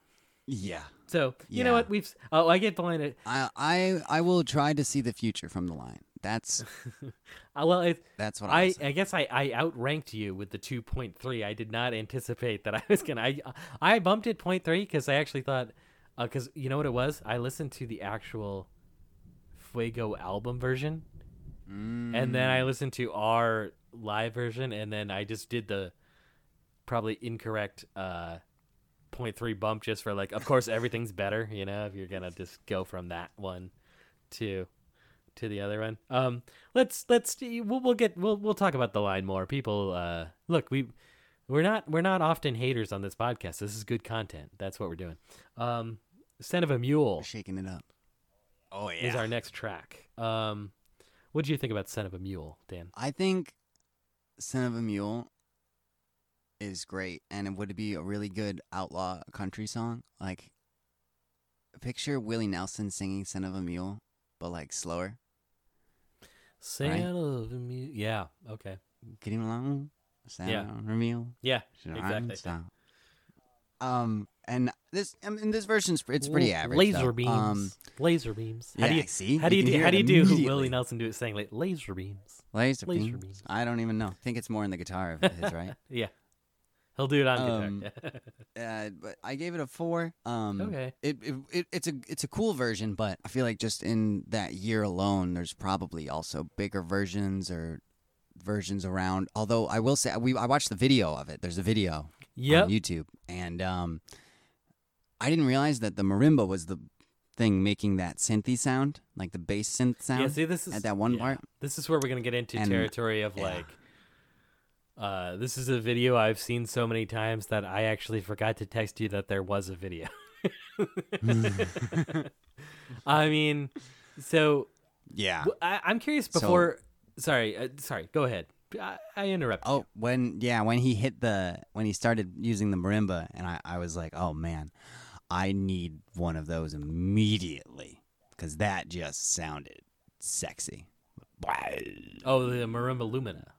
yeah. So you yeah. know what we've. Oh, I get the line. At, I I I will try to see the future from the line. That's well. It, that's what I. I, I guess I, I outranked you with the two point three. I did not anticipate that I was gonna. I I bumped it point three because I actually thought, because uh, you know what it was. I listened to the actual Fuego album version, mm. and then I listened to our live version, and then I just did the probably incorrect uh, point three bump just for like. Of course, everything's better. You know, if you're gonna just go from that one to. To the other one. Um, let's let's we'll, we'll get we'll we'll talk about the line more. People, uh, look, we we're not we're not often haters on this podcast. This is good content. That's what we're doing. Um, Scent of a Mule, we're shaking it up. Oh yeah, is our next track. Um, what do you think about Scent of a Mule, Dan? I think Scent of a Mule is great, and it would be a really good outlaw country song. Like, picture Willie Nelson singing Scent of a Mule, but like slower. Santa of the Mule. Yeah, okay. Getting along. Santa of the Mule. Yeah, exactly. Um, and this, I mean, this version's it's pretty average. Laser though. Beams. Um, laser beams. How yeah, do you see? How do you, you do? How do you do? Willie Nelson do it saying like laser beams. Laser, laser beams. beams. I don't even know. I think it's more in the guitar of his, right? Yeah, he'll do it on um, guitar. uh, but I gave it a four. Um, okay. It, it it it's a it's a cool version, but I feel like just in that year alone, there's probably also bigger versions or versions around. Although I will say we I watched the video of it. There's a video yep. on YouTube, and um, I didn't realize that the marimba was the thing making that synthy sound, like the bass synth sound. Yeah. See, this is at that one yeah. part. This is where we're gonna get into and, territory of yeah. like. Uh, this is a video I've seen so many times that I actually forgot to text you that there was a video. I mean, so yeah, I, I'm curious before. So, sorry, uh, sorry. Go ahead. I, I interrupted. Oh, you. when yeah, when he hit the when he started using the marimba, and I, I was like, oh man, I need one of those immediately because that just sounded sexy. Oh, the marimba lumina.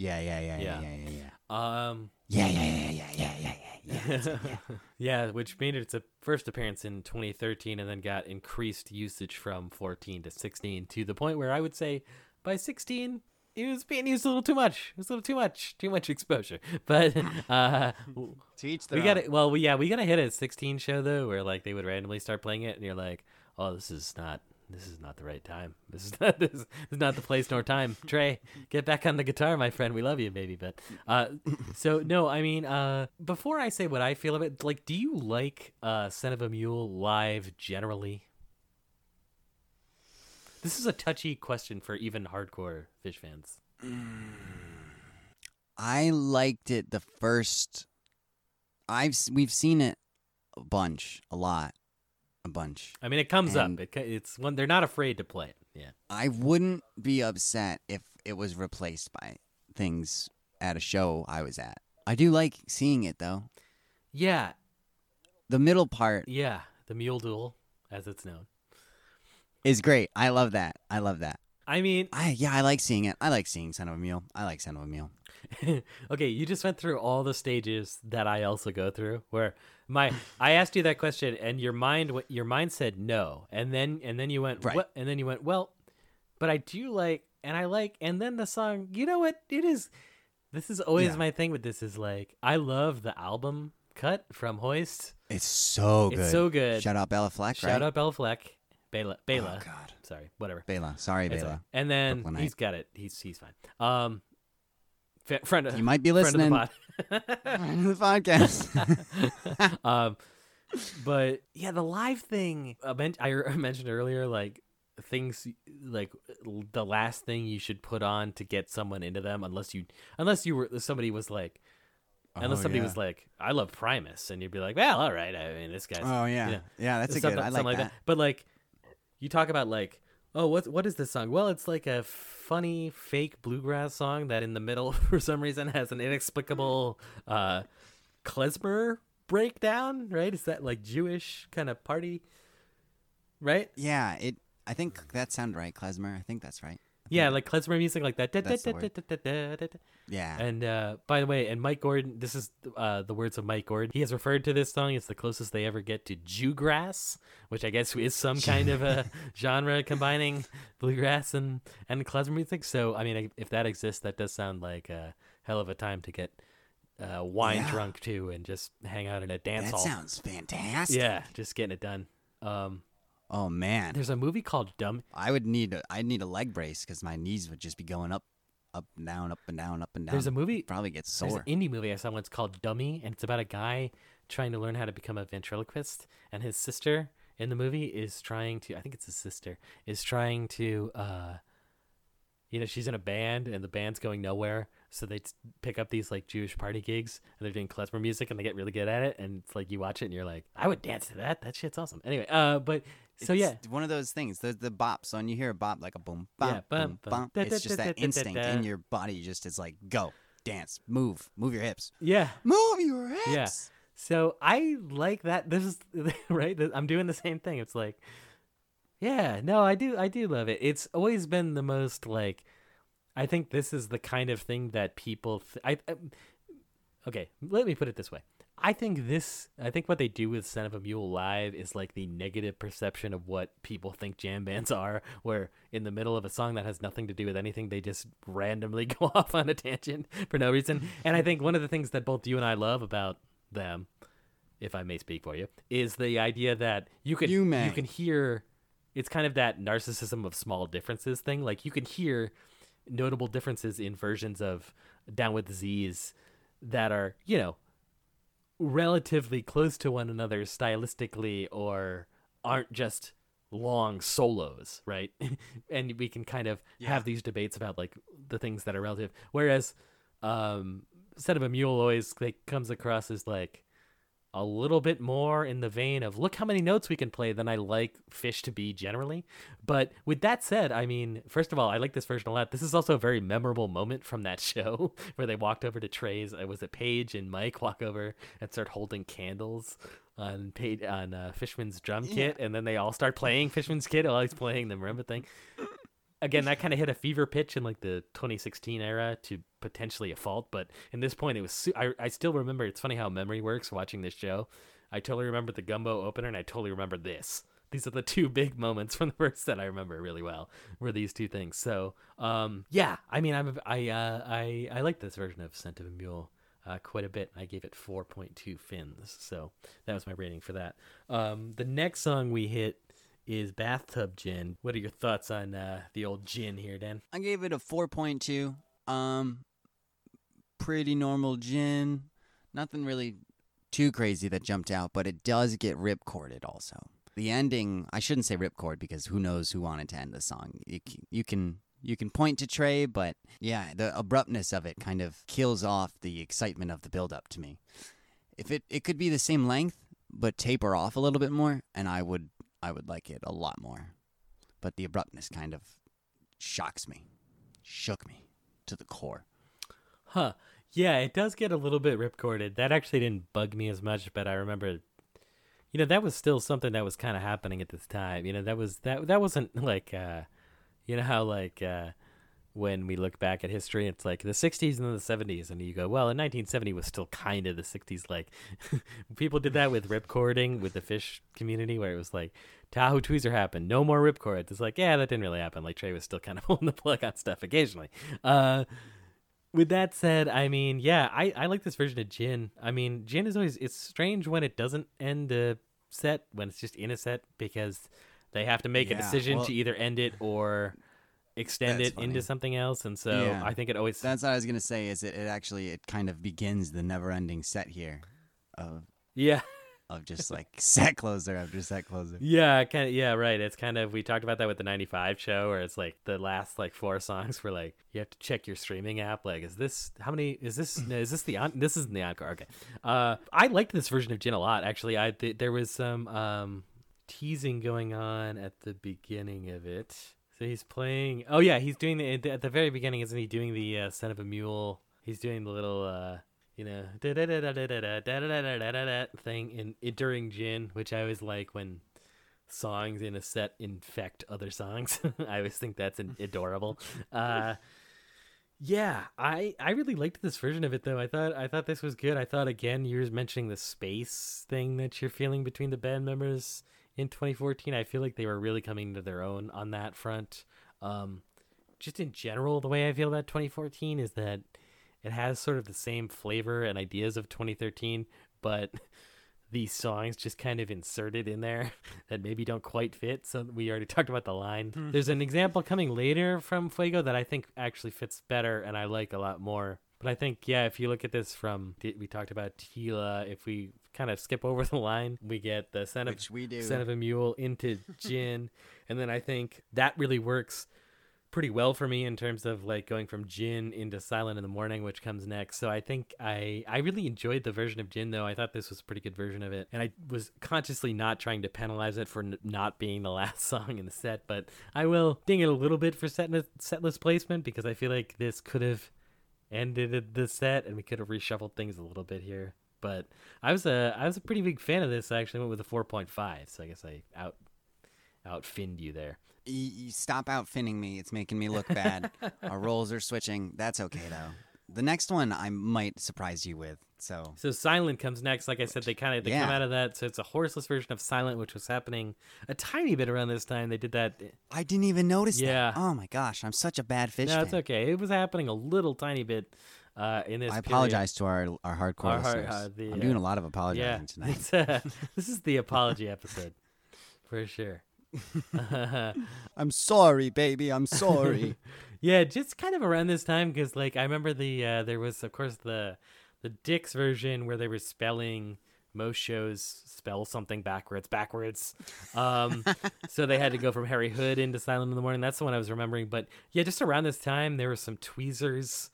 Yeah, yeah, yeah, yeah, yeah, yeah, yeah. Um, yeah, yeah, yeah, yeah, yeah, yeah, yeah, yeah. Yeah. Yeah, which made its first appearance in twenty thirteen and then got increased usage from fourteen to sixteen to the point where I would say by sixteen, it was being used a little too much. It was a little too much, too much exposure. But uh, teach them. We got it. Well, we, yeah, we got to hit a sixteen show though, where like they would randomly start playing it, and you're like, oh, this is not. This is not the right time. This is not this, this is not the place nor time. Trey, get back on the guitar, my friend. We love you, baby. But uh, so no, I mean, uh, before I say what I feel of it, like, do you like uh, "Scent of a Mule" live generally? This is a touchy question for even hardcore Phish fans. I liked it the first. I've we've seen it a bunch, a lot. A bunch. I mean, it comes and up. It, it's when they're not afraid to play it. Yeah. I wouldn't be upset if it was replaced by things at a show I was at. I do like seeing it though. Yeah. The middle part. Yeah, the mule duel, as it's known, is great. I love that. I love that. I mean, I yeah, I like seeing it. I like seeing Son of a Mule. I like Son of a Mule. Okay, you just went through all the stages that I also go through, where my I asked you that question, and your mind your mind said no, and then and then you went right. what, and then you went well, but I do like, and I like, and then the song. You know what? It is. This is always yeah. my thing with this is like I love the album cut from Hoist. It's so good. It's so good. Shout out Bella Fleck. Shout right? out Bella Fleck. Bela. Bela. Oh, God. Sorry. Whatever. Bela. Sorry, Bela. Right. And then Brooklynite. He's got it. He's he's fine. Um, f- friend of, you might be listening. Friend of the, pod. Friend of the podcast. um, but yeah, the live thing I, men- I mentioned earlier, like things like the last thing you should put on to get someone into them, unless you unless you were somebody was like. Unless oh, somebody yeah. was like, "I love Primus," and you'd be like, "Well, all right. I mean, this guy's." Oh yeah, you know, yeah, that's a good. I like, like that. that. But like, you talk about like, oh, what what is this song? Well, it's like a funny fake bluegrass song that in the middle, for some reason, has an inexplicable uh, klezmer breakdown. Right? Is that like Jewish kind of party? Right? Yeah. It. I think that sounds right. Klezmer. I think that's right. Yeah, like klezmer music, like that. Da, da, da, da, da, da, da. Yeah. And uh, by the way, and Mike Gordon, this is uh, the words of Mike Gordon. He has referred to this song as the closest they ever get to Jewgrass, which I guess is some kind of a genre combining bluegrass and, and klezmer music. So, I mean, if that exists, that does sound like a hell of a time to get uh, wine yeah. drunk too and just hang out in a dance that hall. That sounds fantastic. Yeah, just getting it done. Um, Oh man! There's a movie called Dumb. I would need a, I'd need a leg brace because my knees would just be going up, up and down, up and down, up and down. There's a movie. Probably get sore. There's an indie movie I saw once called Dummy, and it's about a guy trying to learn how to become a ventriloquist, and his sister in the movie is trying to. I think it's his sister is trying to. Uh, you know, she's in a band, and the band's going nowhere. So they t- pick up these like Jewish party gigs, and they're doing klezmer music, and they get really good at it. And it's like you watch it, and you're like, I would dance to that. That shit's awesome. Anyway, uh, but. So it's yeah, one of those things. There's the bop. So when you hear a bop, like a boom, bop, yeah, boom, boom, boom. Da, it's da, just da, that da, instinct da, da. in your body. Just is like, go, dance, move, move your hips. Yeah, move your hips. Yeah. So I like that. This is right. I'm doing the same thing. It's like, yeah, no, I do, I do love it. It's always been the most like. I think this is the kind of thing that people. Th- I, I okay, let me put it this way. I think this, I think what they do with Son of a Mule Live is like the negative perception of what people think jam bands are, where in the middle of a song that has nothing to do with anything, they just randomly go off on a tangent for no reason. And I think one of the things that both you and I love about them, if I may speak for you, is the idea that you can, you, you can hear, it's kind of that narcissism of small differences thing. Like you can hear notable differences in versions of Down with the Z's that are, you know, relatively close to one another stylistically or aren't just long solos, right? And we can kind of yeah. have these debates about like the things that are relative, whereas um Son of a Mule always like comes across as like a little bit more in the vein of look how many notes we can play than I like Phish to be generally. But with that said, I mean, first of all, I like this version a lot. This is also a very memorable moment from that show where they walked over to Trey's. It was a Page and Mike walk over and start holding candles on Page, on uh, Fishman's drum kit, yeah. and then they all start playing Fishman's kit while he's playing the marimba thing. Again, that kind of hit a fever pitch in like the twenty sixteen era to potentially a fault, but in this point, it was. Su- I I still remember. It's funny how memory works. Watching this show, I totally remember the gumbo opener, and I totally remember this. These are the two big moments from the verse that I remember really well. Were these two things? So, um, yeah. I mean, I'm I uh, I I like this version of Scent of a Mule uh, quite a bit. I gave it four point two fins, so that was my rating for that. Um, the next song we hit is Bathtub Gin. What are your thoughts on uh, the old gin here, Dan? I gave it a four point two. Um, pretty normal gin. Nothing really too crazy that jumped out, but it does get ripcorded also. The ending, I shouldn't say ripcord because who knows who wanted to end the song. You, you can you can point to Trey, but yeah, the abruptness of it kind of kills off the excitement of the build-up to me. If it, it could be the same length, but taper off a little bit more, and I would... I would like it a lot more, but the abruptness kind of shocks me, shook me to the core. Huh. Yeah, it does get a little bit ripcorded. That actually didn't bug me as much, but I remember, you know, that was still something that was kind of happening at this time. You know, that was, that, that wasn't like, uh, you know how like, uh, when we look back at history, it's like the sixties and the seventies, and you go, well, in nineteen seventy was still kind of the sixties. Like people did that with ripcording with the Phish community, where it was like Tahoe tweezer happened, no more ripcords. It's like, yeah, that didn't really happen. Like Trey was still kind of pulling the plug on stuff occasionally. Uh, with that said, I mean, yeah, I, I like this version of Gin. I mean, Gin is always, it's strange when it doesn't end a set, when it's just in a set, because They have to make yeah, a decision well, to either end it or extend it funny. into something else. And so yeah. I think it always... That's what I was going to say, is it, it actually, it kind of begins the never-ending set here of... Yeah. Of just like set closer after set closer. Yeah, kind of, yeah, right. It's kind of, we talked about that with the ninety-five show, where it's like the last like four songs were like, you have to check your streaming app. Like, is this, how many, is this, no, is this the, on, this isn't the encore. Okay. Uh, I liked this version of Gin a lot, actually. I, th- there was some um, teasing going on at the beginning of it. So he's playing, oh yeah, he's doing the, at the very beginning, isn't he doing the uh, Son of a Mule? He's doing the little, uh, you know, da da da da da da da da da da da da thing in, in during Gin, which I always like when songs in a set infect other songs. I always think that's an, adorable. Uh, yeah, I I really liked this version of it though. I thought I thought this was good. I thought again, you were mentioning the space thing that you're feeling between the band members in twenty fourteen. I feel like they were really coming to their own on that front. Um, just in general, the way I feel about twenty fourteen is that it has sort of the same flavor and ideas of twenty thirteen, but these songs just kind of inserted in there that maybe don't quite fit. So we already talked about the line. Mm. There's an example coming later from Fuego that I think actually fits better and I like a lot more. But I think, yeah, if you look at this from, we talked about Tila, if we kind of skip over the line, we get the Son of, Son of a Mule into Gin. And then I think that really works pretty well for me in terms of like going from Gin into Silent in the Morning, which comes next. So I think I, I really enjoyed the version of Gin though. I thought this was a pretty good version of it. And I was consciously not trying to penalize it for n- not being the last song in the set, but I will ding it a little bit for set, set list placement, because I feel like this could have ended the set and we could have reshuffled things a little bit here. But I was a, I was a pretty big fan of this. I actually went with a four point five. So I guess I out, out finned you there. You stop out-finning me. It's making me look bad. Our roles are switching. That's okay, though. The next one I might surprise you with. So so Silent comes next. Like I said, they kind of they yeah. come out of that. So it's a horseless version of Silent, which was happening a tiny bit around this time. They did that. I didn't even notice yeah. that. Oh, my gosh. I'm such a bad fish. No, it's okay. It was happening a little tiny bit uh, in this I period. Apologize to our, our hardcore our, listeners. Uh, the, I'm doing a lot of apologizing yeah, tonight. Uh, this is the apology episode for sure. I'm sorry, baby. I'm sorry. Yeah, just kind of around this time, because like I remember the uh, there was of course the the Dix version where they were spelling most shows spell something backwards, backwards. Um, so they had to go from Harry Hood into Silent in the Morning. That's the one I was remembering. But yeah, just around this time, there were some tweezers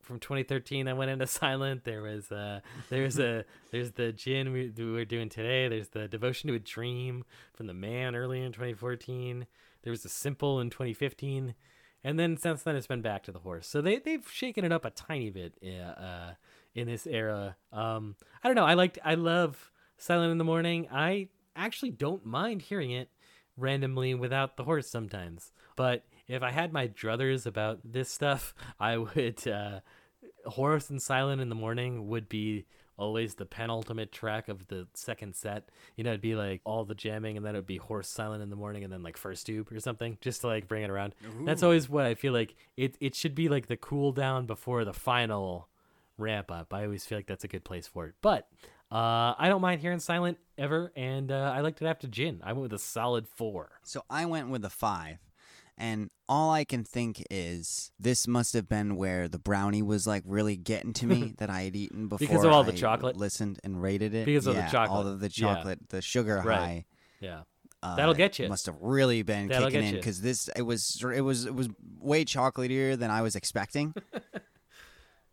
from twenty thirteen that went into Silent. There was uh, there's a there's the Gin we, we were doing today. There's the Devotion to a Dream from the Man early in twenty fourteen. There was the Simple in twenty fifteen, and then since then it's been back to the horse. So they they've shaken it up a tiny bit uh, in this era. Um, I don't know. I liked I love Silent in the Morning. I actually don't mind hearing it randomly without the horse sometimes, but if I had my druthers about this stuff, I would, uh, Horse and Silent in the Morning would be always the penultimate track of the second set. You know, it'd be like all the jamming, and then it would be Horse, Silent in the Morning, and then like First Tube or something, just to like bring it around. Ooh. That's always what I feel like. It, it should be like the cool down before the final ramp up. I always feel like that's a good place for it. But Uh, I don't mind hearing Silent ever, and uh, I liked it after Gin. I went with a solid four. So I went with a five. And all I can think is this must have been where the brownie was like really getting to me that I had eaten before. Because of all I the chocolate. Listened and rated it. Because yeah, of the chocolate. All of the chocolate, yeah. the sugar right. high. Yeah. Uh, That'll get you. Must have really been That'll kicking in because this it was it was it was way chocolatier than I was expecting.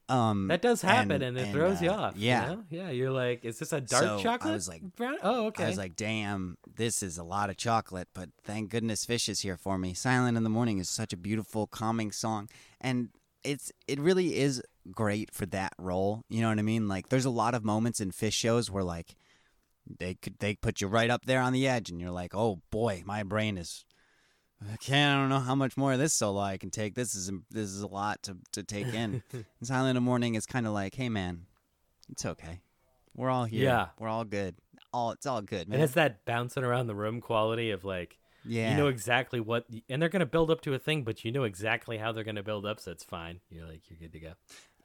Um, that does happen, and, and it and, throws uh, you off. Yeah, you know? yeah. You're like, is this a dark so chocolate? I was like, oh, okay. I was like, damn, this is a lot of chocolate. But thank goodness Phish is here for me. Silent in the Morning is such a beautiful, calming song, and it's it really is great for that role. You know what I mean? Like, there's a lot of moments in Phish shows where like they could they put you right up there on the edge, and you're like, oh boy, my brain is. Okay, I don't know how much more of this solo I can take. This is this is a lot to, to take in. Silent in the Morning is kind of like, hey, man, it's okay. We're all here. Yeah. We're all good. All It's all good, man. It has that bouncing around the room quality of like, yeah. you know exactly what, and they're going to build up to a thing, but you know exactly how they're going to build up, so it's fine. You're like, you're good to go.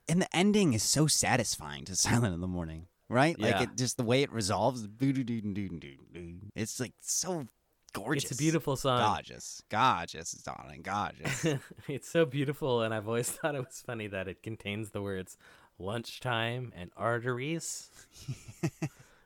And the ending is so satisfying to Silent in the Morning, right? Yeah. Like, it just the way it resolves, it's like so gorgeous. It's a beautiful song. Gorgeous. Gorgeous, darling. Gorgeous. It's so beautiful, and I've always thought it was funny that it contains the words lunchtime and arteries.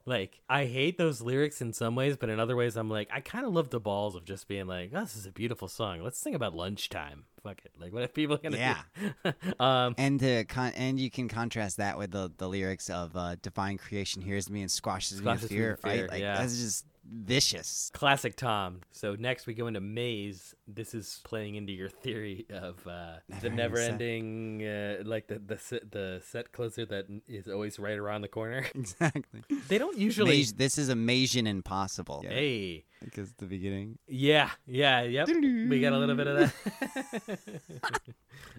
Like, I hate those lyrics in some ways, but in other ways, I'm like, I kind of love the balls of just being like, oh, this is a beautiful song. Let's sing about lunchtime. Fuck it. Like, what are people going to do? Yeah. um, and, to con- and you can contrast that with the, the lyrics of uh, Divine Creation Hears Me and Squashes, squashes Me in Fear, fear right? Like, yeah. That's just vicious. Classic Tom. So next we go into Maze. This is playing into your theory of uh, never the never-ending, uh, like the, the the set closer that is always right around the corner. Exactly. They don't usually. Maze, this is a Mazian Impossible. Yeah. Hey. Because the beginning. Yeah. Yeah. Yep. Do-do-do. We got a little bit of that.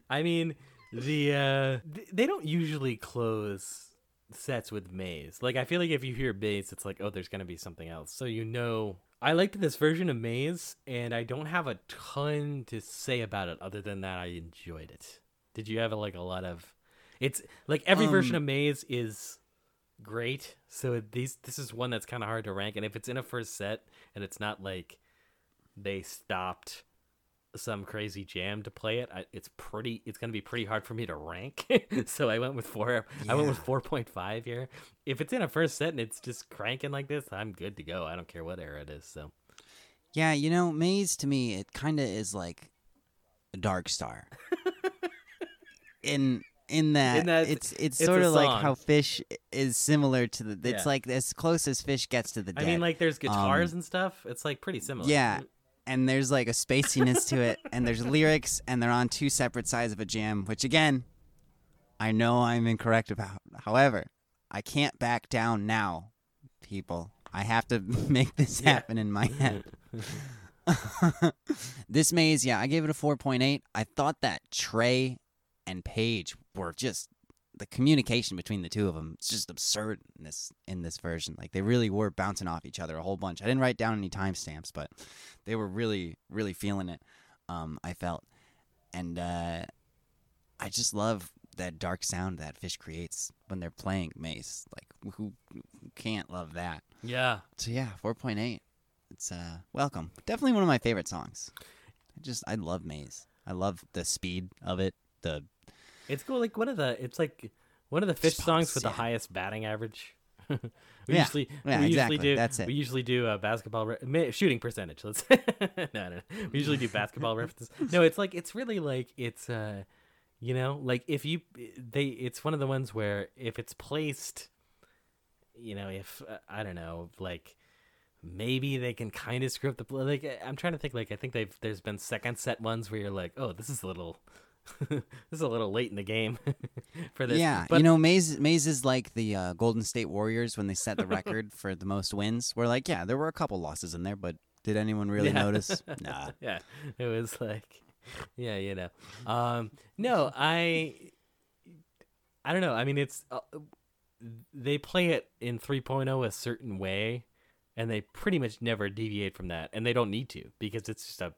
I mean, the uh, th- they don't usually close sets with Maze. Like, I feel like if you hear Maze, it's like, oh, there's gonna be something else. So, you know, I liked this version of Maze, and I don't have a ton to say about it other than that I enjoyed it. Did you have a, like a lot of? It's like every um, version of Maze is great. So these this is one that's kind of hard to rank. And if it's in a first set and it's not like they stopped some crazy jam to play it, I, it's pretty it's gonna be pretty hard for me to rank. So I went with four yeah. I went with four point five here. If it's in a first set and it's just cranking like this, I'm good to go. I don't care what era it is. So yeah, you know, Maze to me, it kind of is like a Dark Star in in that, in that it's it's, it's sort of like how Phish is similar to the it's yeah. like as close as Phish gets to the Dead. I mean, like, there's guitars um, and stuff. It's like pretty similar. Yeah. And there's like a spaciness to it, and there's lyrics, and they're on two separate sides of a jam, which again, I know I'm incorrect about. However, I can't back down now, people. I have to make this happen yeah. in my head. This Maze, yeah, I gave it a four point eight. I thought that Trey and Page were just, the communication between the two of them, it's just absurd in this in this version. Like, they really were bouncing off each other a whole bunch. I didn't write down any timestamps, but they were really, really feeling it, um, I felt. And uh, I just love that dark sound that Phish creates when they're playing Maze. Like, who, who can't love that? Yeah. So, yeah, four point eight. It's uh, welcome. Definitely one of my favorite songs. I just, I love Maze. I love the speed of it, the... It's cool, like one of the it's like one of the Phish songs with yeah. the highest batting average. we yeah. usually yeah, we exactly. usually do That's it. we usually do a basketball re- shooting percentage. Let's no, no, no. We usually do basketball references. No, it's like it's really like it's uh you know, like if you they it's one of the ones where if it's placed, you know, if uh, I don't know, like maybe they can kind of screw up the like I'm trying to think like I think they've there's been second set ones where you're like, "Oh, this is a little this is a little late in the game for this." Yeah, but... you know, Maze Maze is like the uh, Golden State Warriors when they set the record for the most wins. We're like, yeah, there were a couple losses in there, but did anyone really yeah. notice? Nah. Yeah, it was like, yeah, you know. Um, no, I, I don't know. I mean, it's uh, they play it in three point oh a certain way, and they pretty much never deviate from that, and they don't need to because it's just a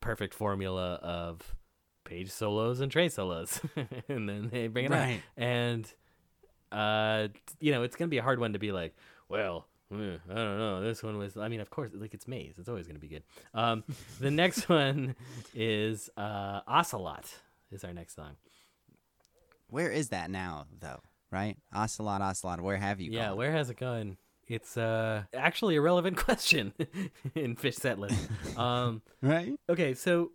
perfect formula of Page solos and Trey solos, and then they bring it right. on. And uh, you know, it's gonna be a hard one to be like, well, I don't know. This one was, I mean, of course, like it's Maze. It's always gonna be good. Um, the next one is uh, Ocelot. Is our next song. Where is that now, though? Right, Ocelot, Ocelot. Where have you? Yeah, gone? Where has it gone? It's uh, actually a relevant question in Phish set list. Um, right. Okay, so.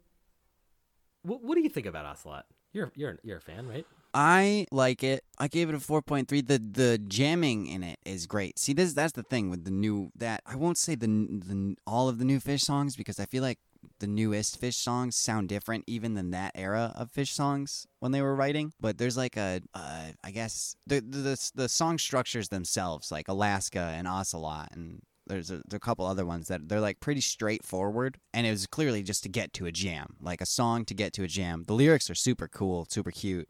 What What do you think about Ocelot? You're you're you're a fan, right? I like it. I gave it a four point three. The the jamming in it is great. See, this that's the thing with the new that I won't say the the all of the new Phish songs because I feel like the newest Phish songs sound different even than that era of Phish songs when they were writing. But there's like a uh, I guess the, the the the song structures themselves, like Alaska and Ocelot, and There's a, there's a couple other ones that they're like pretty straightforward, and it was clearly just to get to a jam, like a song to get to a jam. The lyrics are super cool, super cute,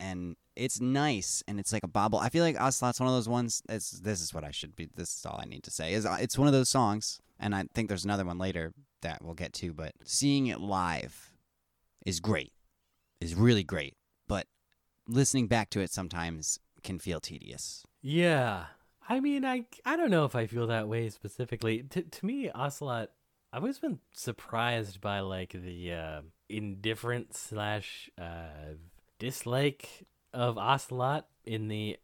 and it's nice, and it's like a bobble. I feel like Ocelot's one of those ones. It's, this is what I should be. This is all I need to say. Is it's one of those songs, and I think there's another one later that we'll get to. But seeing it live is great, is really great. But listening back to it sometimes can feel tedious. Yeah. I mean, I, I don't know if I feel that way specifically. T- to me, Ocelot I've always been surprised by like the uh, indifference slash uh, dislike of Ocelot in the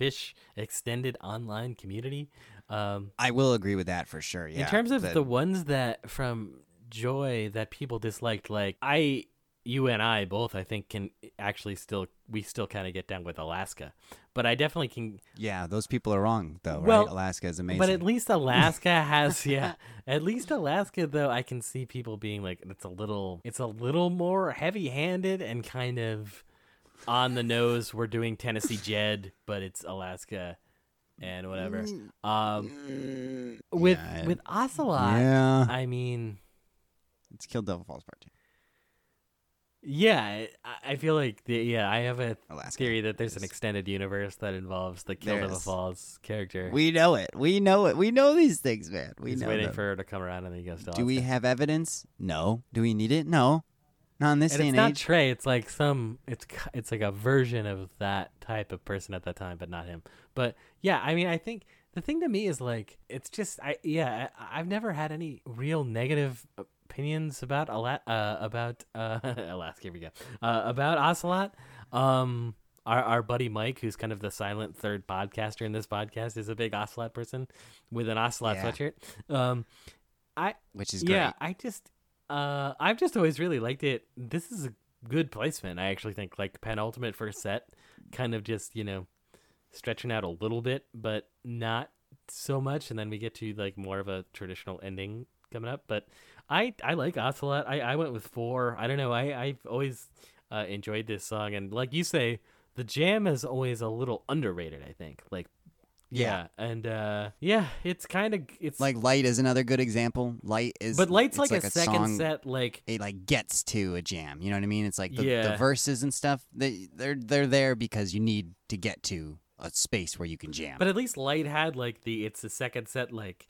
Phish extended online community. Um, I will agree with that for sure. Yeah. In terms of the, the ones that from Joy that people disliked, like I, you and I both, I think can actually still, we still kind of get down with Alaska, but I definitely can. Yeah. Those people are wrong though. Well, right? Alaska is amazing. But at least Alaska has, yeah, at least Alaska though. I can see people being like, it's a little, it's a little more heavy handed and kind of on the nose. We're doing Tennessee Jed, but it's Alaska. And whatever. Um, with yeah, with Ocelot, yeah. I mean, it's killed Devil Falls Part Two. Yeah, I, I feel like the, yeah, I have a Alaska theory that there's is. an extended universe that involves the Kill Devil Falls character. We know it. We know it. We know these things, man. We He's know waiting them. for her to come around and then he goes to Alaska. Do we have evidence? No. Do we need it? No. Not in this and day and age. It's not Trey. It's like some. It's it's like a version of that type of person at that time, but not him. But yeah, I mean, I think the thing to me is like it's just I yeah I, I've never had any real negative opinions about Ala- uh, about uh, Alaska. Here we go. Uh, about Ocelot. Um, our our buddy Mike, who's kind of the silent third podcaster in this podcast, is a big Ocelot person with an Ocelot yeah. sweatshirt. Um, I which is great. yeah I just. Uh, I've just always really liked it. This is a good placement, I actually think. Like penultimate first set, kind of just you know, stretching out a little bit, but not so much. And then we get to like more of a traditional ending coming up. But I I like Ocelot. I, I went with four. I don't know. I I've always uh, enjoyed this song, and like you say, the jam is always a little underrated. I think like. Yeah. yeah, and uh, yeah, it's kind of it's like Light is another good example. Light is, but Light's like, like a, a second song, set, like it like gets to a jam. You know what I mean? It's like the, yeah. the verses and stuff. They they're they're there because you need to get to a space where you can jam. But at least Light had like the it's the second set like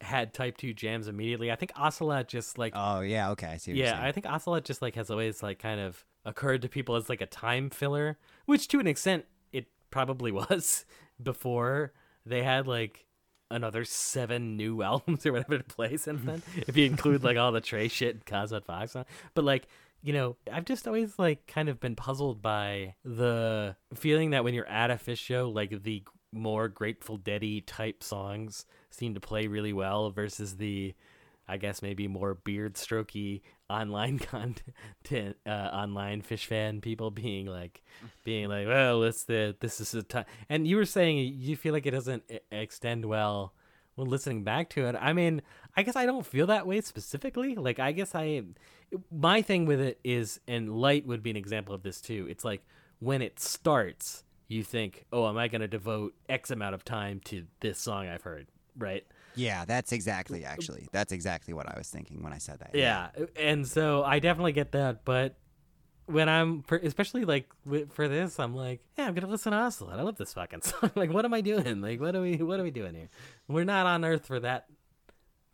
had type two jams immediately. I think Ocelot just like oh yeah okay I see what yeah you're saying. I think Ocelot just like has always like kind of occurred to people as like a time filler, which to an extent it probably was. Before they had like another seven new albums or whatever to play since then, if you include like all the Trey shit and Kasvot Växt. But like, you know, I've just always like kind of been puzzled by the feeling that when you're at a Phish show, like the more Grateful Dead-y type songs seem to play really well versus the, I guess maybe more beard strokey online content, uh, online Phish fan people being like, being like, well, it's the this is the time. And you were saying you feel like it doesn't extend well when listening back to it. I mean, I guess I don't feel that way specifically. Like, I guess I, my thing with it is, and Light would be an example of this too. It's like when it starts, you think, oh, am I going to devote X amount of time to this song I've heard, right? Yeah, that's exactly, actually. That's exactly what I was thinking when I said that. Yeah, yeah. And so I definitely get that, but when I'm, especially, like, for this, I'm like, yeah, I'm going to listen to Ocelot. I love this fucking song. Like, what am I doing? Like, what are we What are we doing here? We're not on Earth for that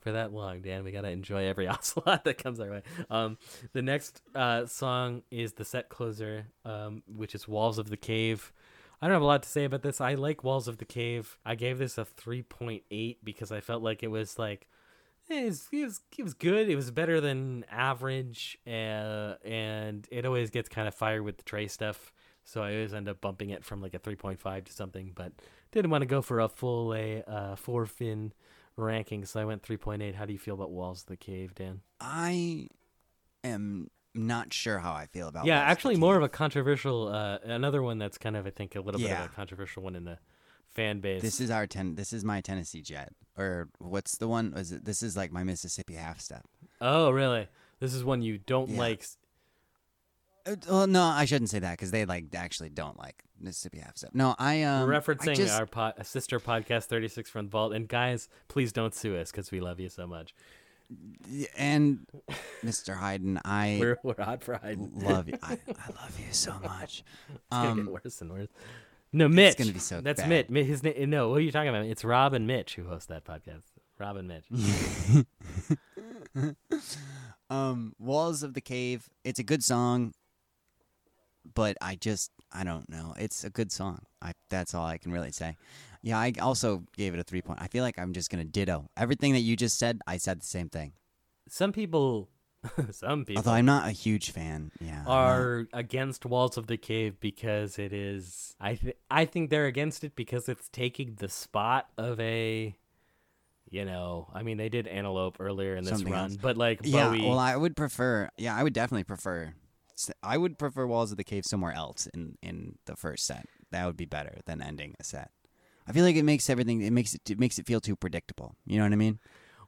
for that long, Dan. We got to enjoy every Ocelot that comes our way. Um, the next uh, song is the set closer, um, which is Walls of the Cave. I don't have a lot to say about this. I like Walls of the Cave. I gave this a three point eight because I felt like it was like, it was, it was, it was good. It was better than average. Uh, and it always gets kind of fired with the Trey stuff. So I always end up bumping it from like a three point five to something, but didn't want to go for a full a uh, four fin ranking. So I went three point eight. How do you feel about Walls of the Cave, Dan? I am... not sure how I feel about. Yeah, actually, more of a controversial. Uh, another one that's kind of, I think, a little yeah. bit of a controversial one in the fan base. This is our ten. This is my Tennessee Jet, or what's the one? Is it? This is like my Mississippi half step. Oh, really? This is one you don't yeah. like. Uh, well, no, I shouldn't say that because they like actually don't like Mississippi half step. No, I. Um, We're referencing just... our po- sister podcast, thirty-six from the Vault, and guys, please don't sue us because we love you so much. And Mister Hyden, I we're, we're hot for Hyden. Love you. I, I love you so much. It's um, gonna get worse and worse. No, Mitch. It's gonna be so. That's bad. Mitch. His name. No, what are you talking about? It's Rob and Mitch who host that podcast. Rob and Mitch. um, Walls of the Cave. It's a good song, but I just I don't know. It's a good song. I that's all I can really say. Yeah, I also gave it a three point. I feel like I'm just going to ditto. Everything that you just said, I said the same thing. some people, some people. Although I'm not a huge fan. Yeah. Are against Walls of the Cave because it is. I th- I think they're against it because it's taking the spot of a. You know, I mean, they did Antelope earlier in this Something run, else. But like Bowie. Yeah, well, I would prefer. Yeah, I would definitely prefer. I would prefer Walls of the Cave somewhere else in, in the first set. That would be better than ending a set. I feel like it makes everything. It makes it. It makes it feel too predictable. You know what I mean?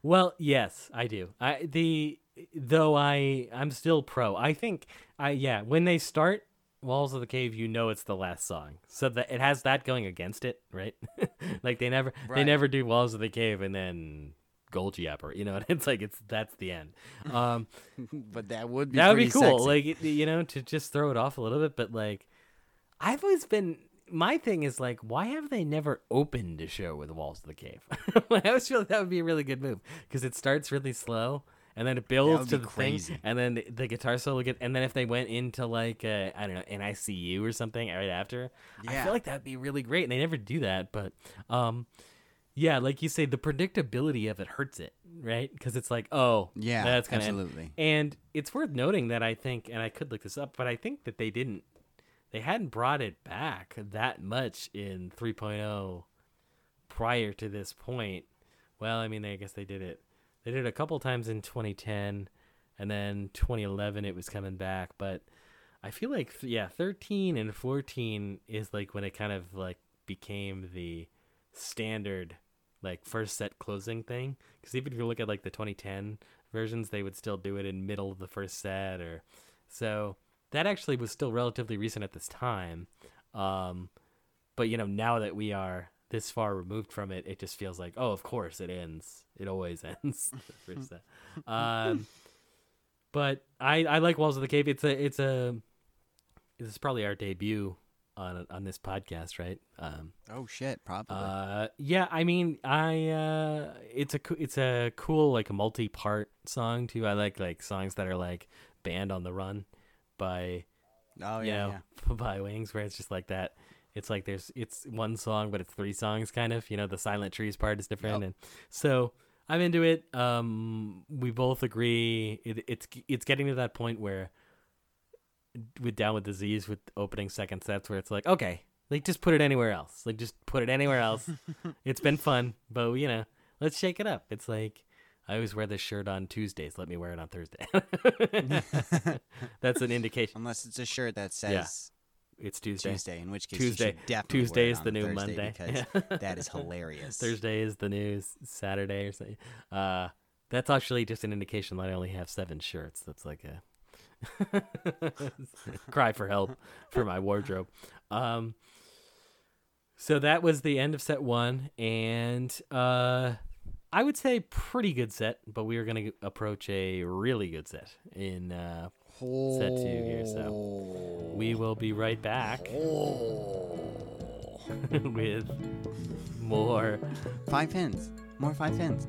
Well, yes, I do. I the though I I'm still pro. I think I yeah. When they start Walls of the Cave, you know it's the last song, so that it has that going against it, right? Like they never right. they never do Walls of the Cave and then Gold Yapper, you know, and it's like it's that's the end. Um, but that would be that would be cool, sexy. Like you know, to just throw it off a little bit. But like, I've always been my thing is like, why have they never opened a show with Walls of the Cave? Like, I always feel like that would be a really good move because it starts really slow. And then it builds to the crazy. thing, and then the, the guitar solo get, and then if they went into like uh, I don't know, N I C U or something right after, yeah. I feel like that'd be really great. And they never do that, but um, yeah, like you say, the predictability of it hurts it, right? Because it's like, oh, yeah, that's gonna absolutely. End. And it's worth noting that I think, and I could look this up, but I think that they didn't, they hadn't brought it back that much in three point oh prior to this point. Well, I mean, I guess they did it. They did it a couple times in twenty ten, and then twenty eleven it was coming back. But I feel like, yeah, thirteen and fourteen is like when it kind of like became the standard like first set closing thing. Because even if you look at like the twenty ten versions, they would still do it in middle of the first set. Or so that actually was still relatively recent at this time. Um, but, you know, now that we are this far removed from it, it just feels like, oh, of course it ends. It always ends. um, but I, I like Walls of the Cave. It's a, it's a, this is probably our debut on, on this podcast, right? Um, oh shit. Probably. Uh, yeah. I mean, I, uh, it's a, it's a cool, like a multi-part song too. I like, like songs that are like Band on the Run by, oh yeah, know, yeah. by Wings, where it's just like that. It's like there's it's one song, but it's three songs kind of, you know, the Silent Trees part is different. Yep. And so I'm into it. Um, we both agree. It, it's it's getting to that point where with Down with Disease with opening second sets where it's like, OK, like just put it anywhere else. Like just put it anywhere else. It's been fun, but, you know, let's shake it up. It's like I always wear this shirt on Tuesdays. Let me wear it on Thursday. That's an indication. Unless it's a shirt that says. Yeah. It's Tuesday. Tuesday, in which case Tuesday. You should definitely Tuesday is the new Thursday Monday. Because yeah. That is hilarious. Thursday is the new Saturday or something. Uh, that's actually just an indication that I only have seven shirts. That's like a cry for help for my wardrobe. Um, so that was the end of set one. And uh, I would say pretty good set, but we are going to approach a really good set in uh set two here, so we will be right back with more five pins, more five pins.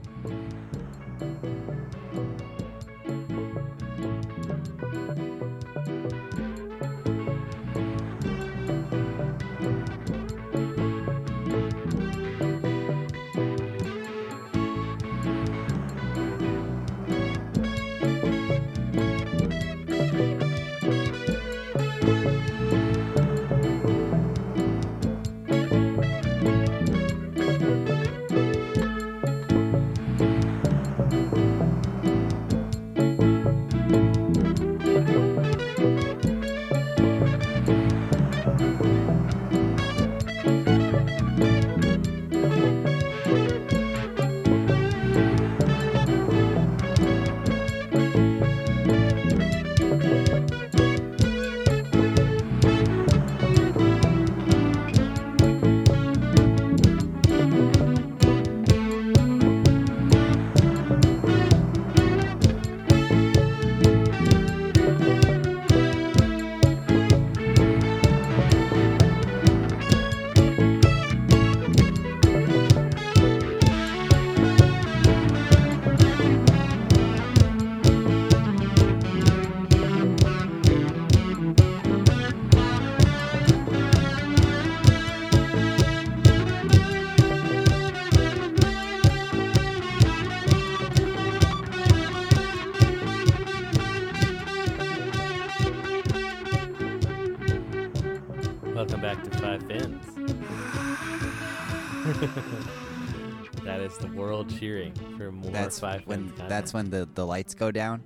That is the world cheering for more that's Five When Friends. That's when the, the lights go down.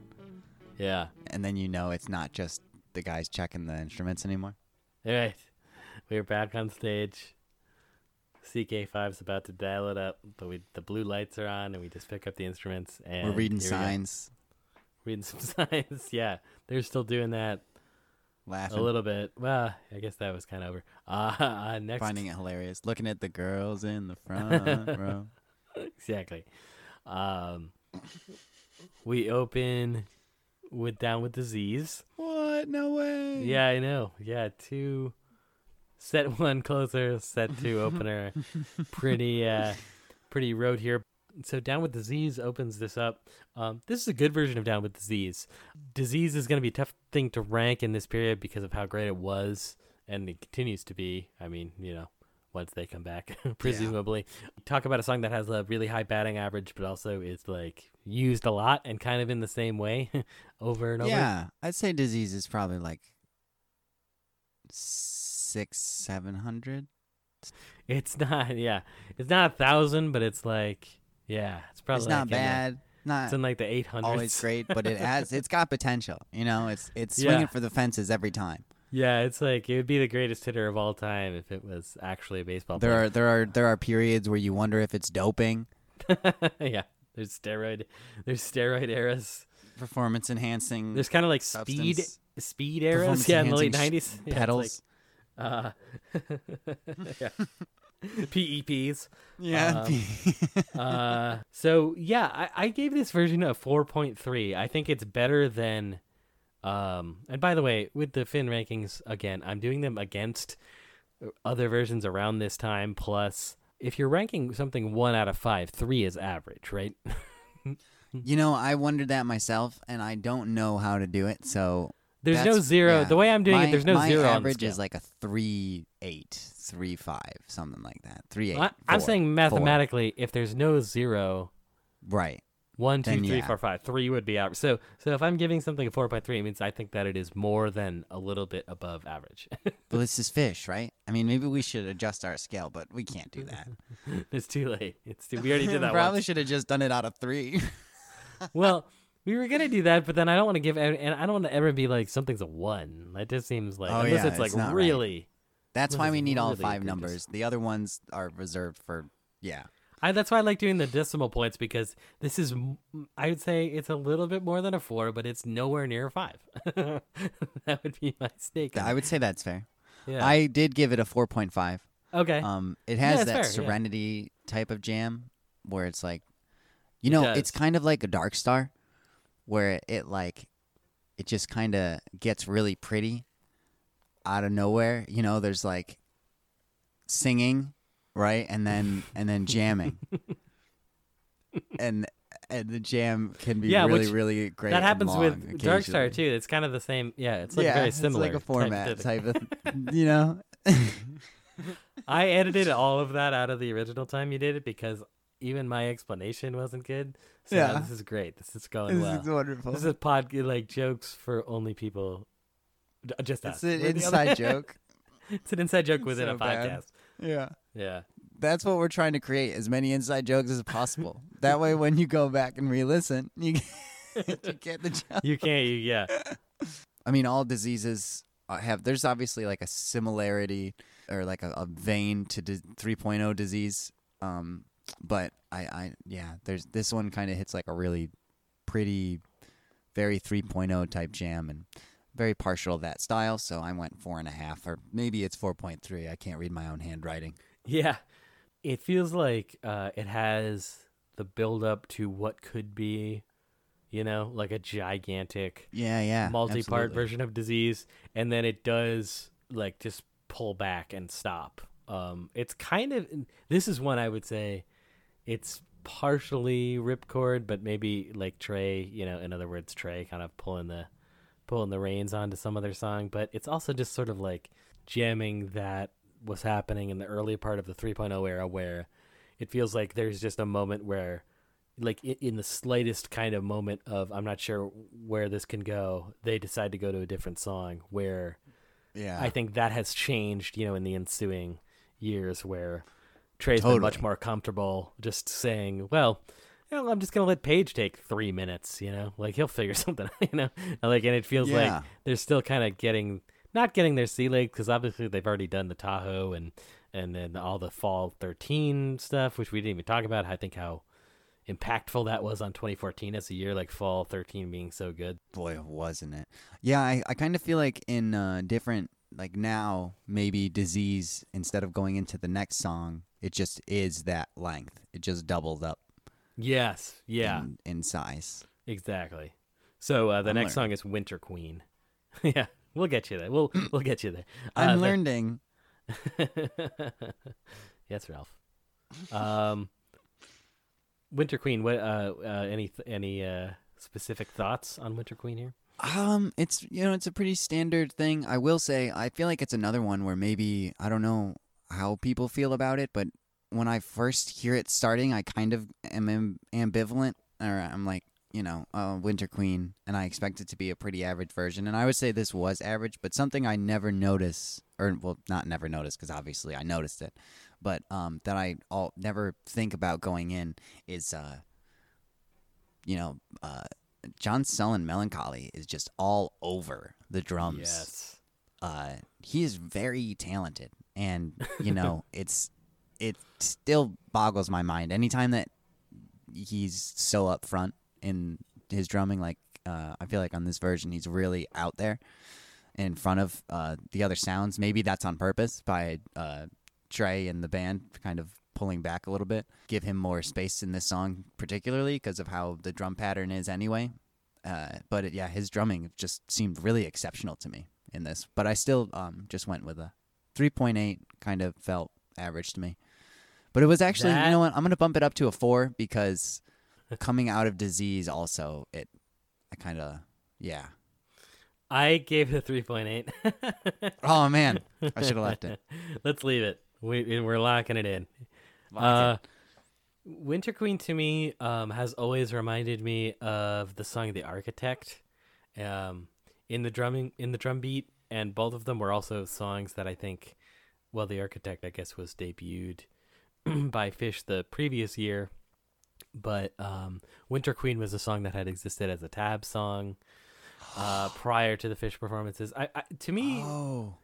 Yeah. And then you know it's not just the guys checking the instruments anymore. All right. We're back on stage. C K five's about to dial it up, but we the blue lights are on, and we just pick up the instruments. And we're reading signs. We reading some signs, yeah. They're still doing that. Laughing. A little bit. Well, I guess that was kind of over. Uh, uh, next. Finding it hilarious. Looking at the girls in the front row. Exactly. Um, we open with Down With Disease. What? No way. Yeah, I know. Yeah, two... Set one closer, set two opener. pretty uh, pretty road here. So Down With Disease opens this up. Um, this is a good version of Down With Disease. Disease is going to be a tough thing to rank in this period because of how great it was, and it continues to be. I mean, you know, once they come back, presumably. Yeah. Talk about a song that has a really high batting average, but also is like used a lot and kind of in the same way over and over. Yeah, I'd say Disease is probably like... Six, seven hundred. It's not, yeah, it's not a thousand, but it's like, yeah, it's probably it's not like bad. In the, not it's in like the eight hundreds. Always great, but it has, it's got potential. You know, it's it's swinging yeah. for the fences every time. Yeah, it's like it would be the greatest hitter of all time if it was actually a baseball player. There are there are there are periods where you wonder if it's doping. Yeah, there's steroid, there's steroid eras. Performance enhancing. There's kind of like substance. speed speed eras. Yeah, in the late nineties. Yeah, pedals. Uh, yeah. P E Ps. Yeah. Um, uh, so yeah, I, I gave this version a four point three. I think it's better than, um, and by the way, with the Fin rankings, again, I'm doing them against other versions around this time. Plus if you're ranking something one out of five, three is average, right? You know, I wondered that myself and I don't know how to do it. So There's That's, no zero. Yeah. The way I'm doing my, it, there's no my zero. My average on the is like a three eight, three five, something like that. Three eight. I, four, I'm saying mathematically, four. If there's no zero, right? One, two, then, three, yeah. four, five. Three would be average. So, so if I'm giving something a four point three, it means I think that it is more than a little bit above average. Well, this is Fish, right? I mean, maybe we should adjust our scale, but we can't do that. It's too late. It's too. We already did that. Probably once. Should have just done it out of three. Well. We were going to do that, but then I don't want to give, and I don't want to ever be like, something's a one. That just seems like, oh, unless yeah, it's like it's really. Right. That's why we need all really five numbers. Just... The other ones are reserved for, yeah. I, that's why I like doing the decimal points, because this is, I would say it's a little bit more than a four, but it's nowhere near a five. That would be my stake. I would say that's fair. Yeah. I did give it a four point five. Okay. Um, It has yeah, that fair, serenity yeah. type of jam where it's like, you know, it it's kind of like a Dark Star. Where it, it like, it just kind of gets really pretty out of nowhere. You know, there's like singing, right, and then and then jamming, and and the jam can be yeah, really which, really great. That happens with Dark Star too. It's kind of the same. Yeah, it's like yeah, very similar. It's like a format type, type of, you know. I edited all of that out of the original time you did it because. Even my explanation wasn't good. So yeah. No, this is great. This is going this well. This is wonderful. This is pod like jokes for only people. Just us. It's an we're inside joke. It's an inside joke within so a podcast. Bad. Yeah. Yeah. That's what we're trying to create, as many inside jokes as possible. That way, when you go back and re-listen, you get, you get the joke. You can't. You, yeah. I mean, all diseases have, there's obviously like a similarity or like a, a vein to di- three point oh disease. Um, But I, I, yeah, there's this one kind of hits like a really pretty, very three point oh type jam and very partial to that style. So I went four and a half, or maybe it's four point three. I can't read my own handwriting. Yeah. It feels like uh, it has the build up to what could be, you know, like a gigantic, yeah, yeah, multi part version of Disease. And then it does like just pull back and stop. Um, it's kind of, this is one I would say. It's partially Ripcord, but maybe like Trey, you know, in other words, Trey kind of pulling the pulling the reins onto some other song. But it's also just sort of like jamming that was happening in the early part of the three point oh era where it feels like there's just a moment where, like in the slightest kind of moment of, I'm not sure where this can go, they decide to go to a different song where yeah. I think that has changed, you know, in the ensuing years where... Trey's totally. been much more comfortable just saying, well, you know, I'm just going to let Page take three minutes, you know, like he'll figure something out, you know, like, and it feels yeah. like they're still kind of getting, not getting their sea legs, because obviously they've already done the Tahoe and, and then all the Fall thirteen stuff, which we didn't even talk about. I think how impactful that was on twenty fourteen as a year, like Fall thirteen being so good. Boy, wasn't it? Yeah, I, I kind of feel like in uh, different, like now, maybe Disease, instead of going into the next song, it just is that length. It just doubled up. Yes, yeah. In, in size. Exactly. So uh, the I'm next learning. song is Winter Queen. Yeah, we'll get you there. We'll we'll get you there. Uh, I'm learning. The... yes, Ralph. Um, Winter Queen. What? Uh, uh, any any uh, specific thoughts on Winter Queen here? Um, it's you know it's a pretty standard thing. I will say I feel like it's another one where maybe I don't know how people feel about it, but. When I first hear it starting, I kind of am ambivalent, or I'm like, you know, uh, Winter Queen, and I expect it to be a pretty average version. And I would say this was average, but something I never notice, or well, not never notice, because obviously I noticed it, but um, that I all never think about going in is, uh, you know, uh, John Sullen Melancholy is just all over the drums. Yes, uh, he is very talented, and you know, it's. It still boggles my mind anytime that he's so upfront in his drumming. Like uh, I feel like on this version, he's really out there in front of uh, the other sounds. Maybe that's on purpose by uh, Trey and the band kind of pulling back a little bit, give him more space in this song, particularly because of how the drum pattern is anyway. Uh, but it, yeah, his drumming just seemed really exceptional to me in this. But I still um, just went with a three point eight. Kind of felt average to me. But it was actually, that... you know what, I'm going to bump it up to a four because coming out of Disease also, it, I kind of, yeah. I gave it a three point eight. Oh, man. I should have left it. Let's leave it. We, we're locking it in. Lock uh, it. Winter Queen to me um, has always reminded me of the song The Architect um, in the drumming, in the drum beat. And both of them were also songs that I think, well, The Architect, I guess, was debuted by Phish the previous year, but um, Winter Queen was a song that had existed as a tab song uh, prior to the Phish performances. I, I to me, oh.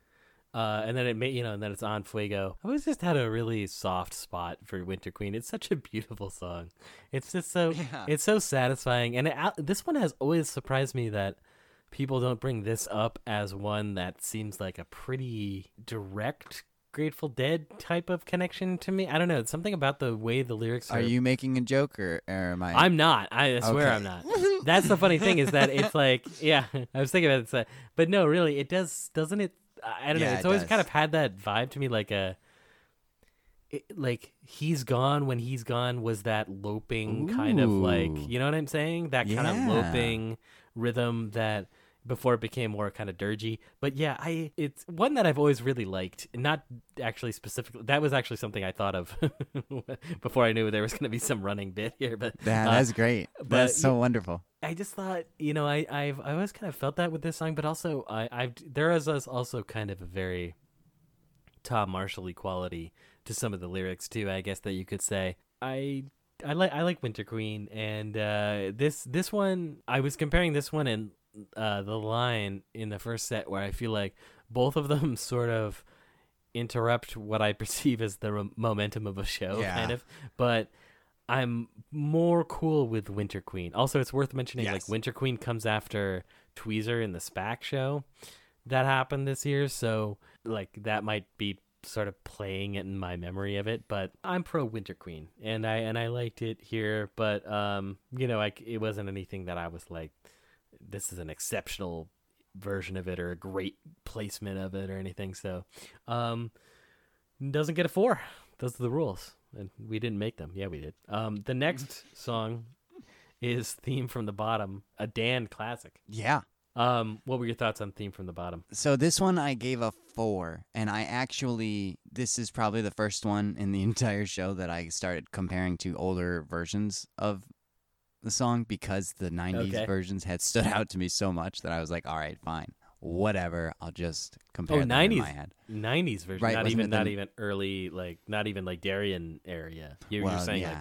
uh, and then it made you know, and then it's on Fuego. I always just had a really soft spot for Winter Queen. It's such a beautiful song. It's just so yeah. it's so satisfying, and it, uh, this one has always surprised me that people don't bring this up as one that seems like a pretty direct Grateful Dead type of connection to me. I don't know. It's something about the way the lyrics are. Are you making a joke or, or am I? I'm not. I swear okay. I'm not. That's the funny thing is that it's like, yeah, I was thinking about it. So, but no, really, it does, doesn't it? I don't yeah, know. It's it always does. Kind of had that vibe to me, like a, it, like He's Gone When He's Gone was that loping Ooh. Kind of like, you know what I'm saying? That kind yeah. of loping rhythm that before it became more kind of dirgy. But yeah, I it's one that I've always really liked, not actually specifically. That was actually something I thought of before I knew there was going to be some running bit here. But yeah, that's uh, great. But, that's so wonderful. I just thought, you know, I, I've I always kind of felt that with this song, but also I, I've there is also kind of a very Tom Marshall-y quality to some of the lyrics too, I guess that you could say. I... I like I like Winter Queen, and uh, this this one I was comparing this one and uh, the line in the first set where I feel like both of them sort of interrupt what I perceive as the re- momentum of a show, yeah. kind of. But I'm more cool with Winter Queen. Also, it's worth mentioning yes. like Winter Queen comes after Tweezer in the SPAC show that happened this year, so like that might be sort of playing it in my memory of it, but I'm pro Winter Queen, and I and I liked it here, but um, you know, like it wasn't anything that I was like, this is an exceptional version of it or a great placement of it or anything. So, um, doesn't get a four. Those are the rules, and we didn't make them. Yeah, we did. Um, the next song is Theme from the Bottom, a Dan classic. Yeah. Um, what were your thoughts on Theme from the Bottom? So this one I gave a four, and I actually, this is probably the first one in the entire show that I started comparing to older versions of the song because the nineties okay. versions had stood out to me so much that I was like, all right, fine. whatever, I'll just compare oh, them nineties, in my head. nineties version, right, not even not the... even early, like not even like Darien area. You well, were saying yeah. like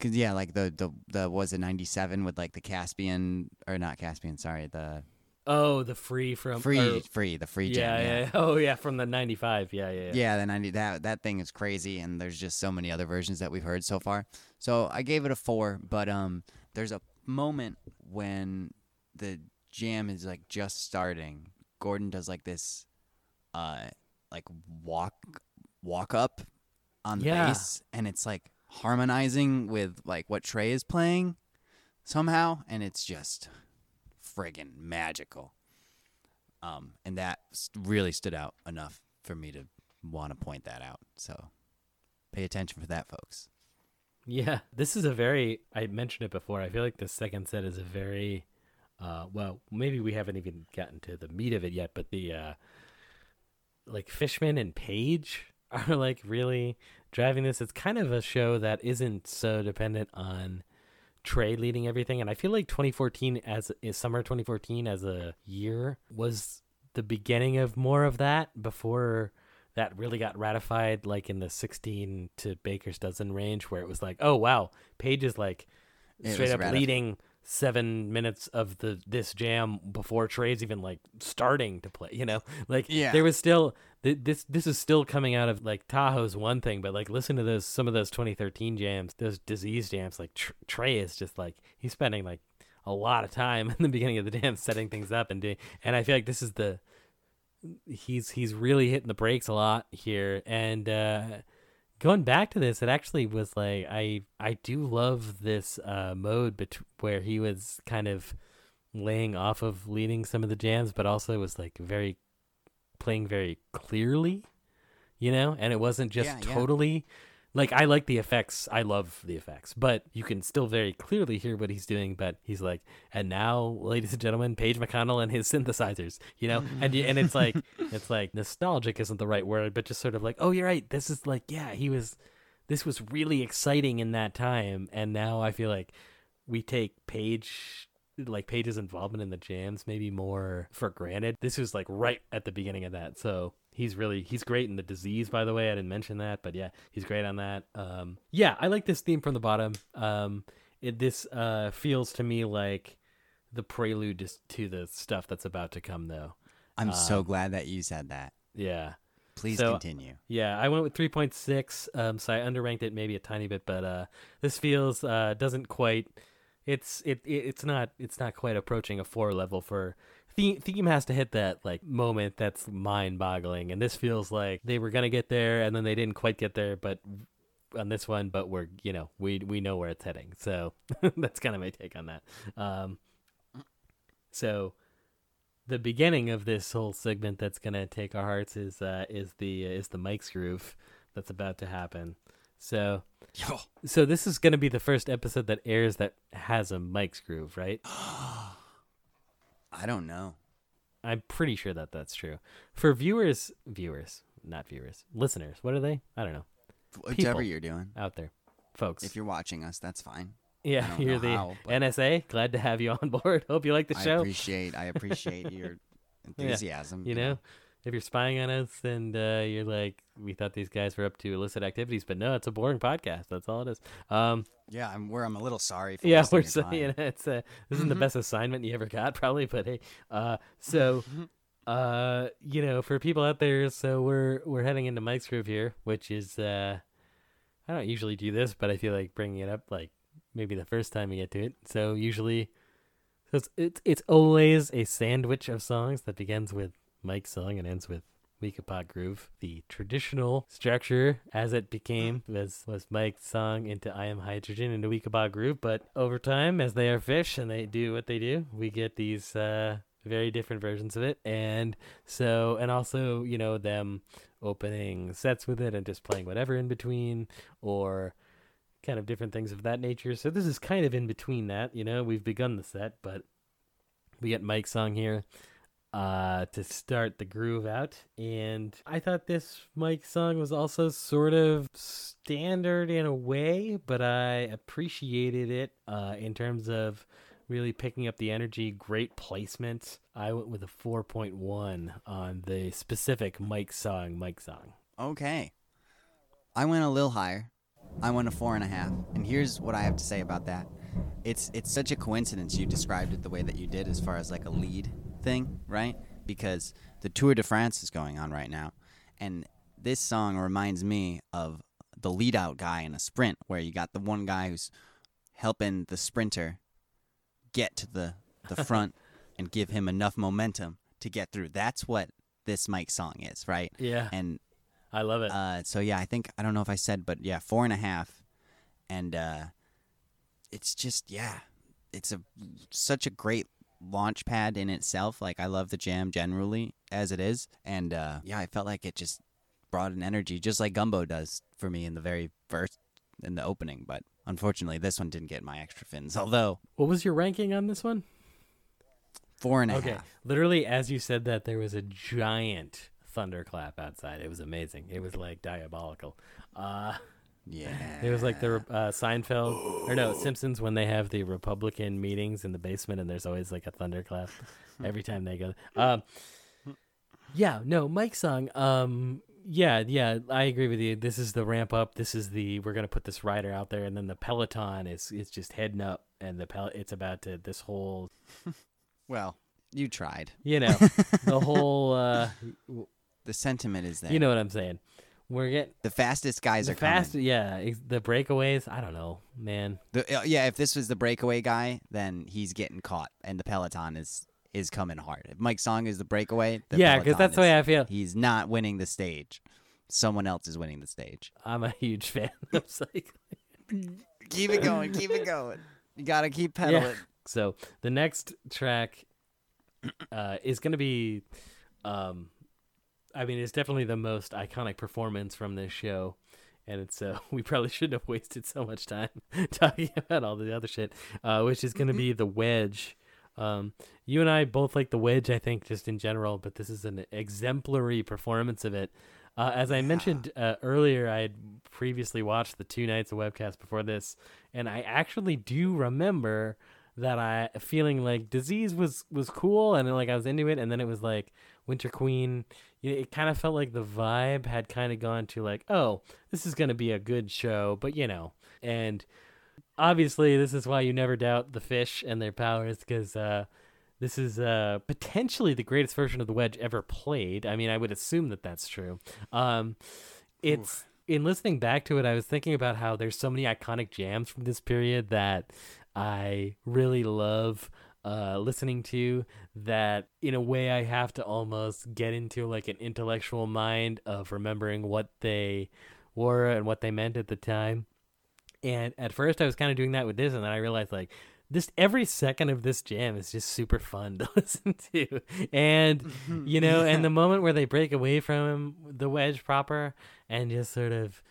Cause yeah, like the, the, the was it ninety-seven with like the Caspian or not Caspian? Sorry, the oh the free from free or, free the free jam. Yeah, yeah. yeah, oh yeah, from the ninety-five. Yeah, yeah, yeah. Yeah, the ninety that that thing is crazy, and there's just so many other versions that we've heard so far. So I gave it a four, but um, there's a moment when the jam is like just starting. Gordon does like this, uh, like walk walk up on the yeah. bass, and it's like harmonizing with like what Trey is playing somehow, and it's just friggin' magical. Um, and that really stood out enough for me to want to point that out. So pay attention for that, folks. Yeah, this is a very, I mentioned it before, I feel like the second set is a very, uh, well, maybe we haven't even gotten to the meat of it yet, but the, uh, like Fishman and Page are like really driving this. It's kind of a show that isn't so dependent on Trey leading everything, and I feel like twenty fourteen as is summer twenty fourteen as a year was the beginning of more of that before that really got ratified like in the sixteen to Baker's Dozen range, where it was like, oh wow, Page is like it straight up ratified. Leading seven minutes of the this jam before Trey's even like starting to play, you know, like yeah. there was still th- this this is still coming out of like Tahoe's one thing, but like listen to those some of those twenty thirteen jams, those disease jams, like tr- Trey is just like he's spending like a lot of time in the beginning of the jam setting things up and doing, and I feel like this is the he's he's really hitting the brakes a lot here, and uh going back to this, it actually was like, I I do love this uh, mode bet- where he was kind of laying off of leading some of the jams, but also was like very, playing very clearly, you know? And it wasn't just yeah, totally, yeah. like I like the effects, I love the effects, but you can still very clearly hear what he's doing, but he's like, and now, ladies and gentlemen, Paige McConnell and his synthesizers, you know? and and it's like, it's like nostalgic isn't the right word, but just sort of like, oh, you're right. This is like, yeah, he was, this was really exciting in that time. And now I feel like we take Paige, like Paige's involvement in the jams maybe more for granted. This was like right at the beginning of that. So he's really, he's great in the disease, by the way. I didn't mention that, but yeah, he's great on that. Um, yeah, I like this theme from the bottom. Um, it, this uh, feels to me like the prelude just to the stuff that's about to come, though. I'm um, so glad that you said that. Yeah. Please so, continue. Yeah, I went with three point six, um, so I underranked it maybe a tiny bit, but uh, this feels uh, doesn't quite... It's it, it it's not it's not quite approaching a four level for theme. Theme has to hit that like moment that's mind boggling, and this feels like they were gonna get there and then they didn't quite get there, but on this one, but we're you know we we know where it's heading, so that's kind of my take on that. Um, so the beginning of this whole segment that's gonna take our hearts is uh, is the is the Mike's groove that's about to happen. So, so this is going to be the first episode that airs that has a Mike's groove, right? I don't know. I'm pretty sure that that's true. For viewers, viewers, not viewers, listeners, what are they? I don't know. Whatever you're doing. Out there, folks. If you're watching us, that's fine. Yeah, you're the how, but... N S A. Glad to have you on board. Hope you like the show. I appreciate, I appreciate your enthusiasm. Yeah, you know? If you're spying on us and uh, you're like, we thought these guys were up to illicit activities, but no, it's a boring podcast. That's all it is. Um, yeah, I'm where I'm a little sorry for yeah, we're so, you know, it's uh, this isn't the best assignment you ever got, probably, but hey. Uh, so, uh, you know, for people out there, so we're we're heading into Mike's groove here, which is uh, I don't usually do this, but I feel like bringing it up like maybe the first time we get to it. So usually, so it's it's it's always a sandwich of songs that begins with Mike's song and ends with Weekapod Groove. The traditional structure as it became was, was Mike's song into I Am Hydrogen into Weekapod Groove, but over time, as they are Phish and they do what they do, we get these uh, very different versions of it. And so, and also, you know, them opening sets with it and just playing whatever in between or kind of different things of that nature. So this is kind of in between that, you know, we've begun the set, but we get Mike's song here. Uh, to start the groove out, and I thought this Mike song was also sort of standard in a way, but I appreciated it uh, in terms of really picking up the energy. Great placement. I went with a four point one on the specific Mike song, Mike song. Okay. I went a little higher. I went a four and a half. And here's what I have to say about that. It's it's such a coincidence you described it the way that you did as far as like a lead thing, right? Because the Tour de France is going on right now. And this song reminds me of the lead-out guy in a sprint where you got the one guy who's helping the sprinter get to the, the front and give him enough momentum to get through. That's what this Mike song is, right? Yeah. And I love it. Uh, so, yeah, I think, I don't know if I said, but, yeah, four and a half. And uh, it's just, yeah, it's a such a great launch pad in itself. Like, I love the jam generally as it is. And, uh, yeah, I felt like it just brought an energy, just like Gumbo does for me in the very first, in the opening. But unfortunately, this one didn't get my extra fins. Although, what was your ranking on this one? Four and a okay. half. Literally, as you said that, there was a giant thunderclap outside. It was amazing. It was like diabolical. Uh, yeah. It was like the uh, Seinfeld, Ooh. or no, Simpsons, when they have the Republican meetings in the basement and there's always like a thunderclap every time they go. Um, yeah, no, Mike's song. Um, Yeah, yeah, I agree with you. This is the ramp up. This is the we're gonna put this rider out there, and then the peloton is it's just heading up, and the pel- it's about to this whole. Well, you tried. You know, the whole. Uh, the sentiment is there. You know what I'm saying? We're getting the fastest guys the are fast, coming. Yeah, the breakaways. I don't know, man. The, uh, yeah, if this was the breakaway guy, then he's getting caught, and the peloton is. is coming hard. If Mike's song is the breakaway, the yeah, because that's is, the way I feel. He's not winning the stage. Someone else is winning the stage. I'm a huge fan of cycling. Keep it going. Keep it going. You got to keep pedaling. Yeah. So the next track uh, is going to be, um, I mean, it's definitely the most iconic performance from this show. And it's uh, we probably shouldn't have wasted so much time talking about all the other shit, uh, which is going to be The Wedge. Um, you and I both like The Wedge, I think, just in general, but this is an exemplary performance of it. Uh, as I yeah. mentioned uh, earlier, I had previously watched the two nights of webcast before this, and I actually do remember that I feeling like Disease was, was cool, and then, like I was into it, and then it was like Winter Queen. It kind of felt like the vibe had kind of gone to like, oh, this is going to be a good show, but you know, and obviously, this is why you never doubt the Phish and their powers, because uh, this is uh, potentially the greatest version of The Wedge ever played. I mean, I would assume that that's true. Um, it's Ooh. In listening back to it, I was thinking about how there's so many iconic jams from this period that I really love uh, listening to, that in a way I have to almost get into like an intellectual mind of remembering what they were and what they meant at the time. And at first I was kind of doing that with this, and then I realized like this, every second of this jam is just super fun to listen to. And, mm-hmm. you know, yeah. and the moment where they break away from the Wedge proper and just sort of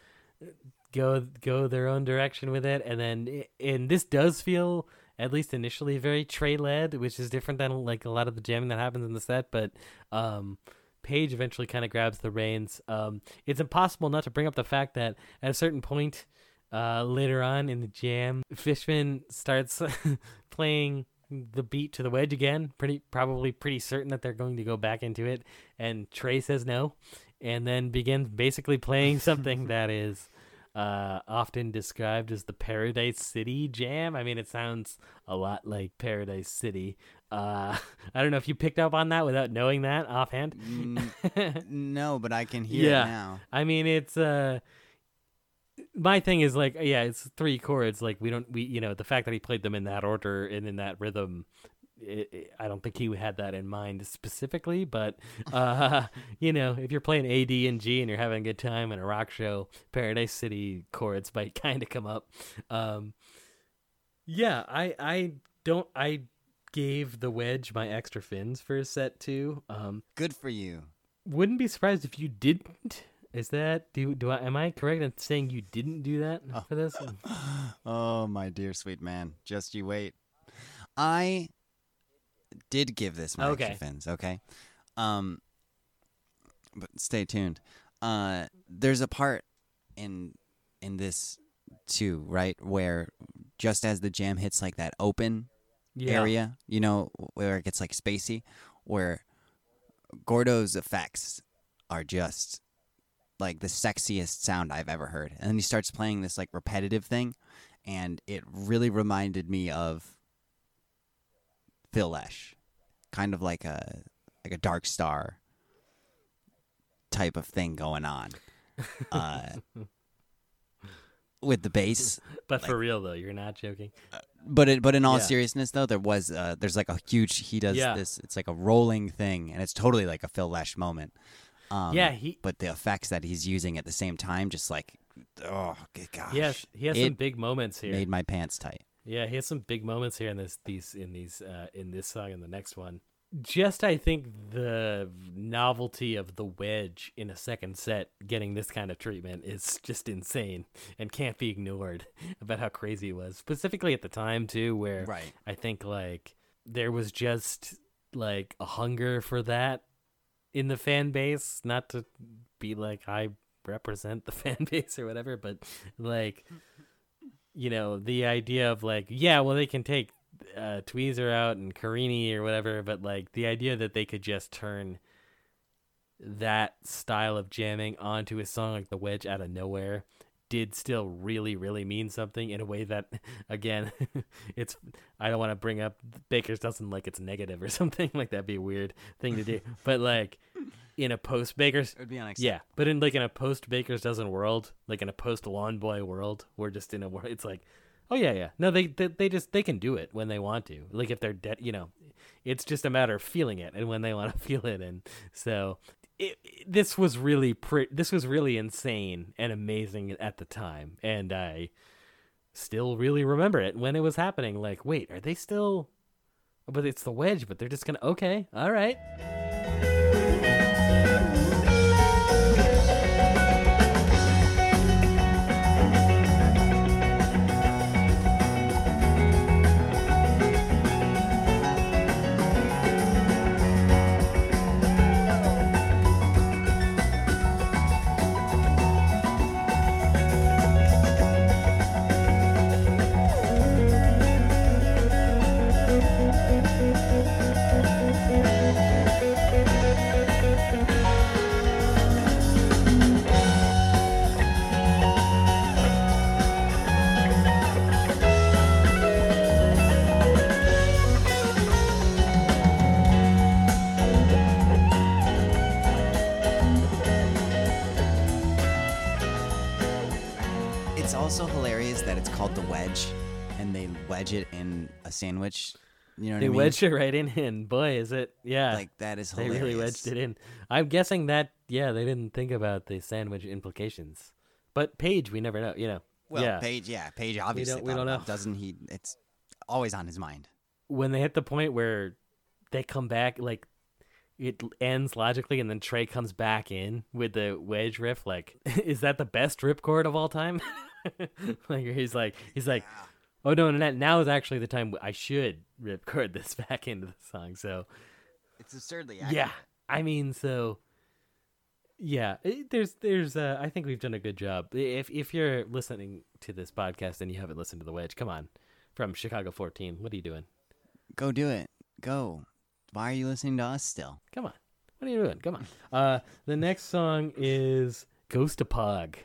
go, go their own direction with it. And then, and this does feel, at least initially, very Trey led, which is different than like a lot of the jamming that happens in the set. But, um, Page eventually kind of grabs the reins. Um, it's impossible not to bring up the fact that at a certain point, Uh, later on in the jam, Fishman starts playing the beat to The Wedge again. Pretty probably pretty certain that they're going to go back into it. And Trey says no, and then begins basically playing something that is uh, often described as the Paradise City jam. I mean, it sounds a lot like Paradise City. Uh, I don't know if you picked up on that without knowing that offhand. mm, no, but I can hear yeah. it now. I mean, it's... Uh, my thing is like, yeah, it's three chords. Like we don't, we, you know, the fact that he played them in that order and in that rhythm, it, it, I don't think he had that in mind specifically, but, uh, you know, if you're playing A, D, and G and you're having a good time in a rock show, Paradise City chords might kind of come up. Um, yeah, I, I don't, I gave The Wedge my extra fins for a set too. Um, good for you. Wouldn't be surprised if you didn't. Is that do do I am I correct in saying you didn't do that oh. for this? Oh my dear sweet man, just you wait. I did give this my okay. extra fins, okay? Um, but stay tuned. Uh, there's a part in in this too, right, where just as the jam hits like that open yeah. area, you know, where it gets like spacey, where Gordo's effects are just like the sexiest sound I've ever heard. And then he starts playing this like repetitive thing, and it really reminded me of Phil Lesh, kind of like a like a Dark Star type of thing going on. Uh, with the bass. But like, for real though, you're not joking. Uh, but it, but in all yeah. seriousness though, there was uh, there's like a huge he does yeah. this. It's like a rolling thing, and it's totally like a Phil Lesh moment. Um, yeah, he. But the effects that he's using at the same time, just like, oh good gosh. Yes, he has, he has some big moments here. Made my pants tight. Yeah, he has some big moments here in this these in these uh, in this song and the next one. Just I think the novelty of the wedge in a second set getting this kind of treatment is just insane and can't be ignored about how crazy it was, specifically at the time too, where right. I think like there was just like a hunger for that in the fan base, not to be like I represent the fan base or whatever, but like, you know, the idea of like, yeah, well, they can take Uh, Tweezer out and Carini or whatever, but like the idea that they could just turn that style of jamming onto a song like The Wedge out of nowhere did still really really mean something in a way that, again, it's I don't want to bring up Baker's Dozen like it's negative or something, like that'd be a weird thing to do, but like in a post Baker's it would be unacceptable. Yeah, but in like in a post Baker's Dozen world, like in a post Lawn Boy world, we're just in a world, it's like, oh yeah, yeah. No, they, they they just they can do it when they want to. Like if they're dead, you know, it's just a matter of feeling it and when they want to feel it. And so it, it, this was really pre- this was really insane and amazing at the time, and I still really remember it when it was happening. Like, wait, are they still? But it's the wedge. But they're just gonna okay, all right. It in a sandwich, you know what they I mean? Wedged it right in, and boy, is it, yeah, like that is hilarious. They really wedged it in. I'm guessing that, yeah, they didn't think about the sandwich implications, but Page, we never know, you know. Well, yeah. Page, yeah, Page obviously we don't, we don't know. Doesn't he? It's always on his mind. When they hit the point where they come back, like it ends logically, and then Trey comes back in with the wedge riff. Like, is that the best ripcord of all time? Like he's like, he's like. Yeah. Oh, no, no, now is actually the time I should record this back into the song. So it's absurdly accurate. Yeah, I mean, so, yeah, it, there's, there's, uh, I think we've done a good job. If if you're listening to this podcast and you haven't listened to The Wedge, come on, from Chicago fourteen, what are you doing? Go do it. Go. Why are you listening to us still? Come on. What are you doing? Come on. Uh, the next song is Ghost of Pog,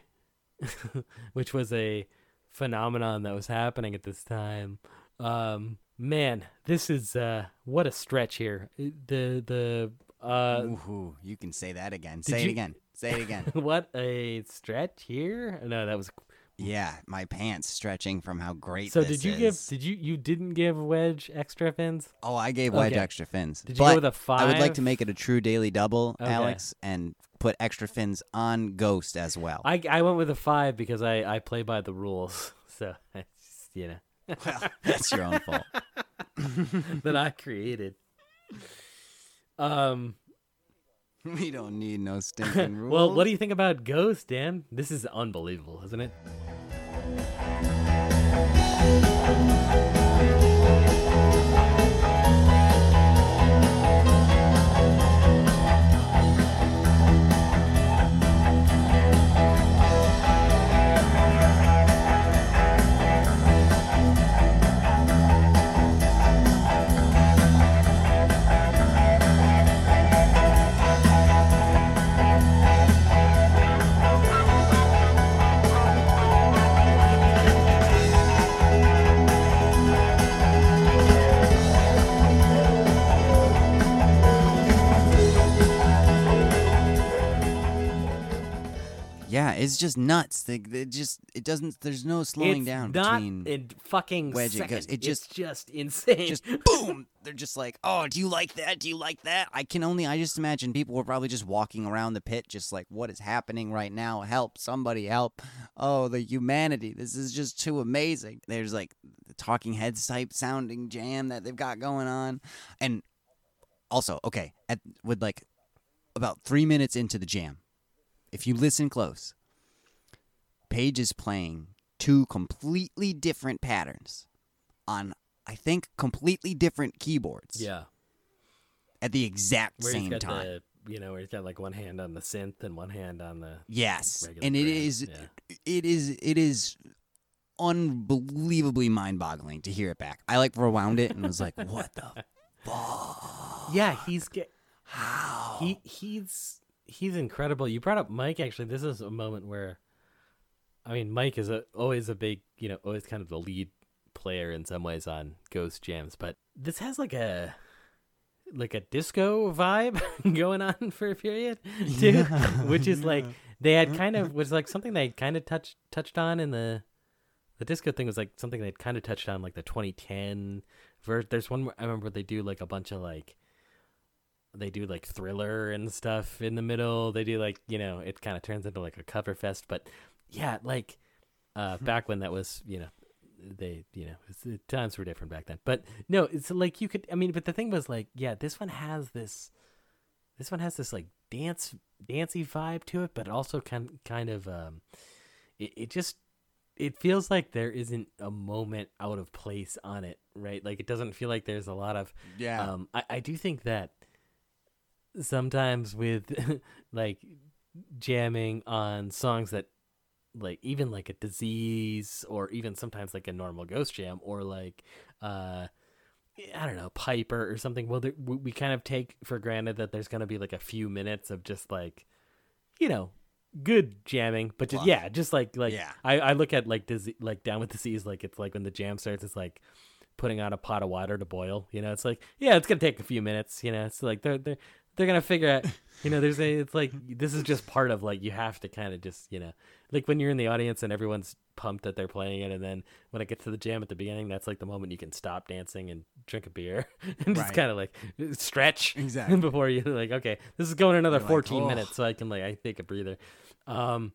which was a phenomenon that was happening at this time. Um man, this is uh what a stretch here. The the uh Ooh, you can say that again. Say you... it again. Say it again. What a stretch here? No, that was yeah, my pants stretching from how great. So this did you is. give? Did you you didn't give Wedge extra fins? Oh, I gave Wedge okay. extra fins. Did you go with a five? I would like to make it a true daily double, okay. Alex, and put extra fins on Ghost as well. I, I went with a five because I, I play by the rules. So just, you know, well, that's your own fault that I created. Um. We don't need no stinking rules. Well, what do you think about Ghost, Dan? This is unbelievable, isn't it? it's just nuts. They, it just it doesn't. There's no slowing it's down not between in fucking wedge second. It, it just it's just insane. Just boom. They're just like, oh, do you like that? Do you like that? I can only. I just imagine people were probably just walking around the pit, just like, what is happening right now? Help! Somebody help! Oh, the humanity. This is just too amazing. There's like the Talking Heads type sounding jam that they've got going on, and also okay at with like about three minutes into the jam. If you listen close, Page is playing two completely different patterns on, I think, completely different keyboards. Yeah. At the exact where same he's got time. The, you know, where he's got like one hand on the synth and one hand on the yes, regular and it brand. is yeah. it is it is unbelievably mind-boggling to hear it back. I like rewound it and was like, what the fuck? Yeah, he's get how he he's. He's incredible. You brought up Mike, actually. This is a moment where, I mean, Mike is a, always a big, you know, always kind of the lead player in some ways on Ghost Jams. But this has like a like a disco vibe going on for a period, too, yeah. which is like they had kind of was like something they kind of touched touched on in the the disco thing was like something they'd kind of touched on like the twenty ten version. There's one I remember they do like a bunch of like. They do like Thriller and stuff in the middle. They do like, you know, it kind of turns into like a cover fest. But yeah, like uh, back when that was, you know, they, you know, the times were different back then. But no, it's like you could, I mean, but the thing was like, yeah, this one has this, this one has this like dance, dancey vibe to it, but also kind, kind of, um, it, it just, it feels like there isn't a moment out of place on it, right? Like it doesn't feel like there's a lot of, yeah. Um, I, I do think that, sometimes with like jamming on songs that like even like a disease or even sometimes like a normal ghost jam or like uh I don't know Piper or something, well there, we kind of take for granted that there's gonna be like a few minutes of just like, you know, good jamming, but just, yeah just like like yeah. I, I look at like disease, like Down with Disease, like it's like when the jam starts it's like putting on a pot of water to boil, you know, it's like, yeah, it's going to take a few minutes, you know, it's like they're, they're, they're going to figure out, you know, there's a, it's like, this is just part of like, you have to kind of just, you know, like when you're in the audience and everyone's pumped that they're playing it. And then when it gets to the jam at the beginning, that's like the moment you can stop dancing and drink a beer and just right. kind of like stretch exactly before you're like, okay, this is going another you're fourteen like, oh. minutes. So I can like, I take a breather. Um,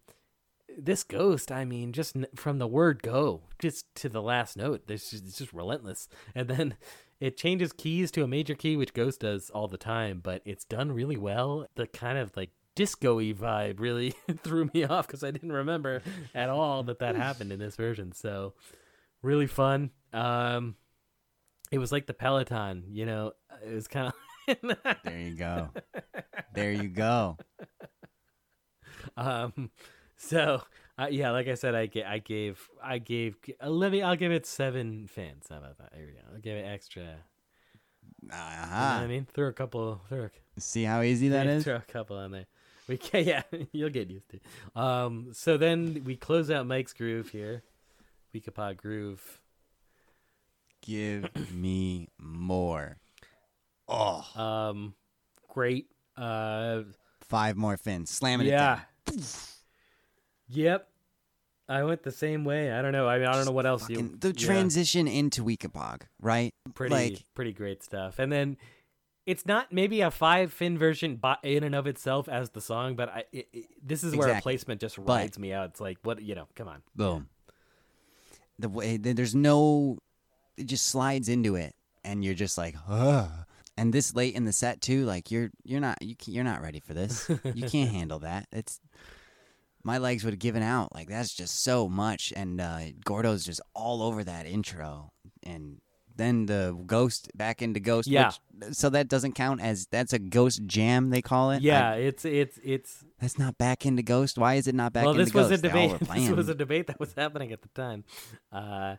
This Ghost, I mean, just from the word go, just to the last note, this is just relentless. And then it changes keys to a major key, which Ghost does all the time, but it's done really well. The kind of like disco-y vibe really threw me off because I didn't remember at all that that happened in this version. So really fun. Um, it was like the Peloton, you know, it was kind of... There you go. There you go. Um... So, uh, yeah, like I said, I, g- I gave, I gave, uh, let me, I'll give it seven fans. How about that? Here we go. I'll give it extra. Uh-huh. You know what I mean? Throw a couple, throw a, see how easy that is? Throw a couple on there. We can, yeah, you'll get used to it. Um, so then we close out Mike's groove here. Weekapod groove. Give me more. Oh. Um, great. Uh, Five more fins. Slamming yeah. it down. Yep, I went the same way. I don't know. I mean, I don't know what else fucking, you. The yeah. transition into Weekapog, right? Pretty, like, pretty great stuff. And then it's not maybe a five fin version by, in and of itself as the song, but I it, it, this is exactly. where a placement just rides but, me out. It's like what you know. Come on, boom. The way there's no, it just slides into it, and you're just like, ugh. And this late in the set too, like you're you're not you you're not ready for this. You can't handle that. It's. My legs would have given out. Like, that's just so much. And uh, Gordo's just all over that intro. And then the Ghost, back into Ghost. Yeah. Which, so that doesn't count as, that's a Ghost jam, they call it? Yeah, like, it's, it's, it's. That's not back into Ghost? Why is it not back well, into Ghost? Well, this was a debate. This was a debate that was happening at the time. Uh,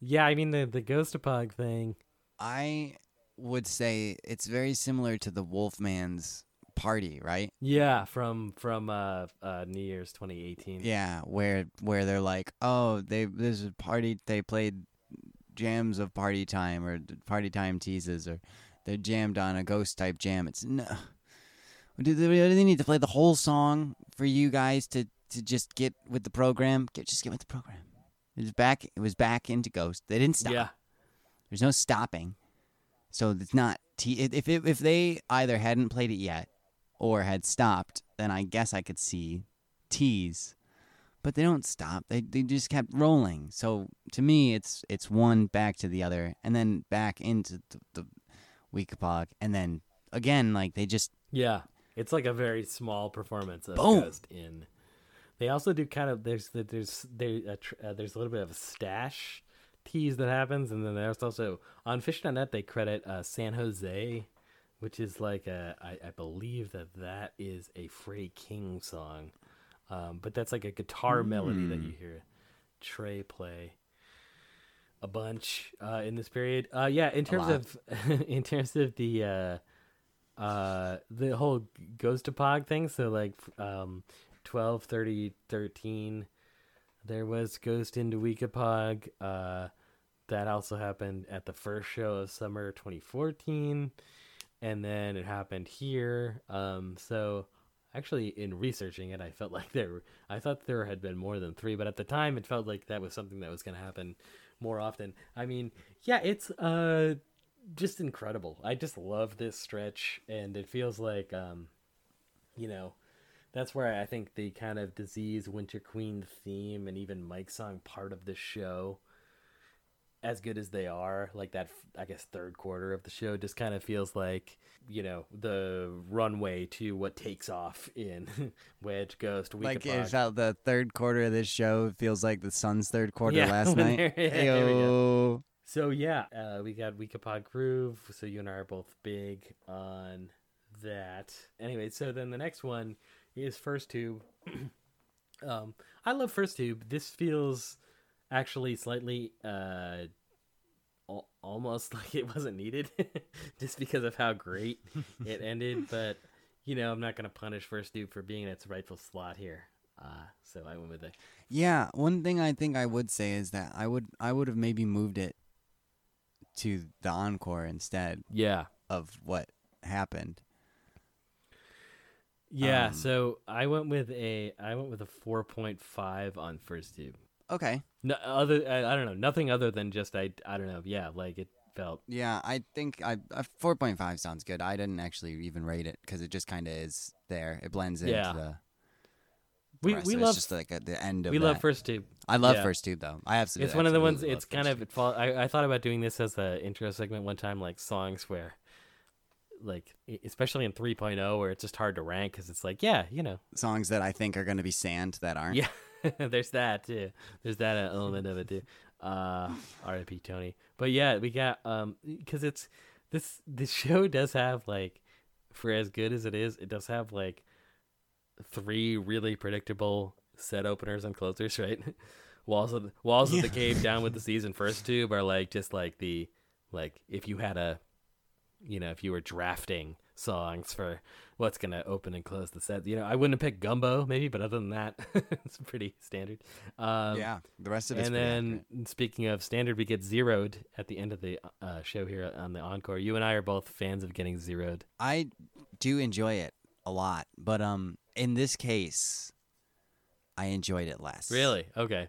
yeah, I mean, the, the Ghostapog thing. I would say it's very similar to the Wolfman's Party, right? Yeah, from from uh, uh, New Year's twenty eighteen. Yeah, where where they're like, oh, they this is party. They played jams of Party Time or Party Time teases, or they jammed on a Ghost type jam. It's no, do they, do they need to play the whole song for you guys to to just get with the program. Get, just get with the program. It was back. It was back into Ghost. They didn't stop. Yeah. There's no stopping. So it's not. T- if it, if they either hadn't played it yet or had stopped, then I guess I could see tease. But they don't stop. They they just kept rolling. So to me, it's it's one back to the other, and then back into the, the Weekapog, and then again, like they just yeah. It's like a very small performance of Boom. Ghost in. They also do kind of there's there's there's a, uh, there's a little bit of a stash tease that happens, and then there's also on Fish dot net they credit uh, San Jose, which is like a, I, I believe that that is a Freddie King song, um, but that's like a guitar mm. melody that you hear Trey play a bunch uh, in this period. Uh, yeah, in terms of in terms of the. Uh, uh the whole Ghostapog thing, so like um twelve thirty thirteen there was Ghost into Weekapog. Uh that also happened at the first show of summer twenty fourteen, and then it happened here. Um so actually in researching it, I felt like there were, I thought there had been more than three, but at the time it felt like that was something that was going to happen more often. I mean, yeah, it's uh just incredible. I just love this stretch, and it feels like um you know, that's where I think the kind of disease Winter Queen theme and even Mike's song part of the show, as good as they are, like that I guess third quarter of the show just kind of feels like, you know, the runway to what takes off in Wedge, Ghost, Weekapog. Like it's how the third quarter of this show feels like the sun's third quarter yeah, last night. There, yeah, there we go. So, yeah, uh, we got Weekapog Groove, so you and I are both big on that. Anyway, so then the next one is First Tube. um, I love First Tube. This feels actually slightly uh, al- almost like it wasn't needed just because of how great it ended. But, you know, I'm not going to punish First Tube for being in its rightful slot here. Uh, so I went with it. Yeah, one thing I think I would say is that I would I would have maybe moved it to the encore instead yeah. of what happened. Yeah, um, so I went with a I went with a four point five on First Tube. Okay. No other I, I don't know, nothing other than just I I don't know. Yeah, like it felt. Yeah, I think I a four point five sounds good. I didn't actually even rate it cuz it just kind of is there. It blends into yeah. the We we love just like at the end of we that. love First Tube. I love yeah. First Tube though. I absolutely. It's one of the ones. It's kind of. It fall, I I thought about doing this as an intro segment one time, like songs where, like especially in three point oh where it's just hard to rank because it's like yeah you know songs that I think are going to be sand that aren't. Yeah, there's that too. There's that element of it too. Uh, R I P Tony. But yeah, we got um because it's this this show does have like, for as good as it is, it does have like. Three really predictable set openers and closers, right? Walls of the, walls yeah. of the Cave, Down with the Season, First Tube are like just like the like if you had a you know if you were drafting songs for what's gonna open and close the set. You know, I wouldn't have picked Gumbo maybe, but other than that, it's pretty standard. Um, yeah, the rest of it. And then accurate. Speaking of standard, we get zeroed at the end of the uh, show here on the encore. You and I are both fans of getting zeroed. I do enjoy it a lot, but um. in this case, I enjoyed it less. Really? Okay.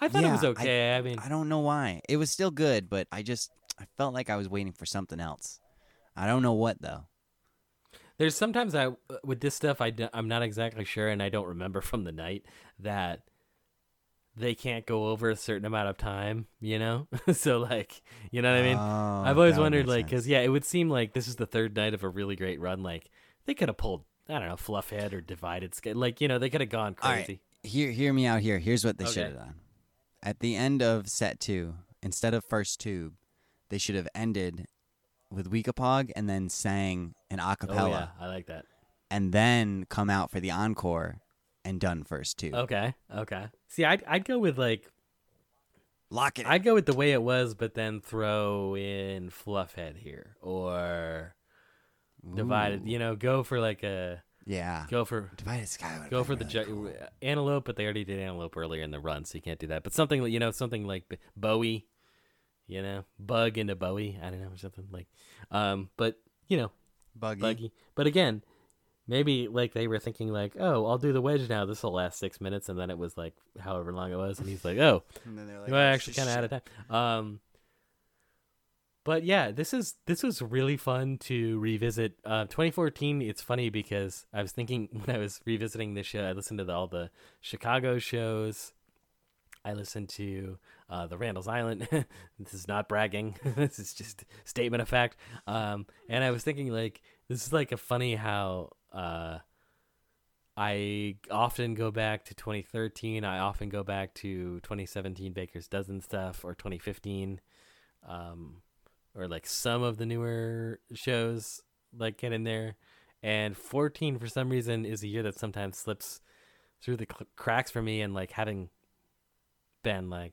I thought yeah, it was okay. I, I mean, I don't know why. It was still good, but I just I felt like I was waiting for something else. I don't know what though. There's sometimes I with this stuff I I'm not exactly sure, and I don't remember from the night that they can't go over a certain amount of time. You know, so like you know what I mean. Oh, I've always wondered like because yeah, it would seem like this is the third night of a really great run. Like they could have pulled. I don't know, Fluffhead or Divided Sky. Like, you know, they could have gone crazy. All right. Hear, hear me out here. Here's what they okay. should have done. At the end of set two, instead of First Tube, they should have ended with Weekapog and then sang an a cappella. Oh, yeah. I like that. And then come out for the encore and done First Tube. Okay. Okay. See, I'd, I'd go with like... Lock it. I'd go with the way it was, but then throw in Fluffhead here or... Divided, Ooh. You know, go for like a yeah. Go for Divided Sky. Go for really the ju- cool. Antelope, but they already did Antelope earlier in the run, so you can't do that. But something, you know, something like Bowie, you know, Bug into Bowie. I don't know, or something like, um, but you know, Buggy. Buggy. But again, Maybe, like, they were thinking, like, oh, I'll do the wedge now. This will last six minutes. And then it was, like, however long it was. And he's like, oh, and then they're like, well, I actually kind of out of time. Um, but, yeah, this is this was really fun to revisit. Uh, twenty fourteen, it's funny because I was thinking when I was revisiting this show, I listened to the, all the Chicago shows. I listened to uh, the Randall's Island. This is not bragging. This is just statement of fact. Um, and I was thinking, like, this is, like, a funny how... Uh, I often go back to twenty thirteen. I often go back to twenty seventeen Baker's Dozen stuff, or twenty fifteen, um, or like some of the newer shows like get in there. And fourteen, for some reason, is a year that sometimes slips through the cl- cracks for me. And like having been like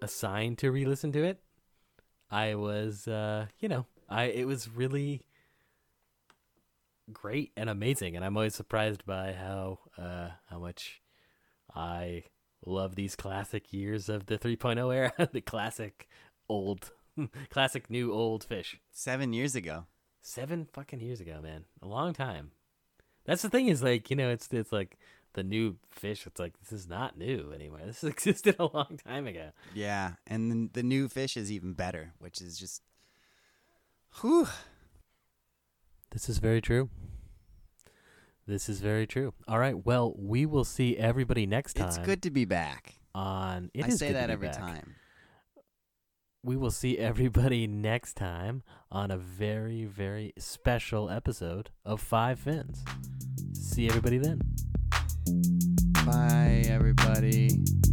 assigned to re-listen to it, I was, uh, you know, I it was really. great and amazing, and I'm always surprised by how uh how much I love these classic years of the three point oh era. The classic old classic new old Phish. Seven years ago seven fucking years ago, man. A long time. That's the thing, is like, you know, it's it's like the new Phish. It's like, this is not new anymore. This existed a long time ago. Yeah, and the, the new Phish is even better, which is just whew. This is very true. This is very true. All right. Well, we will see everybody next time. It's good to be back. On it I is say good that to be every back. time. We will see everybody next time on a very, very special episode of Five Fins. See everybody then. Bye, everybody.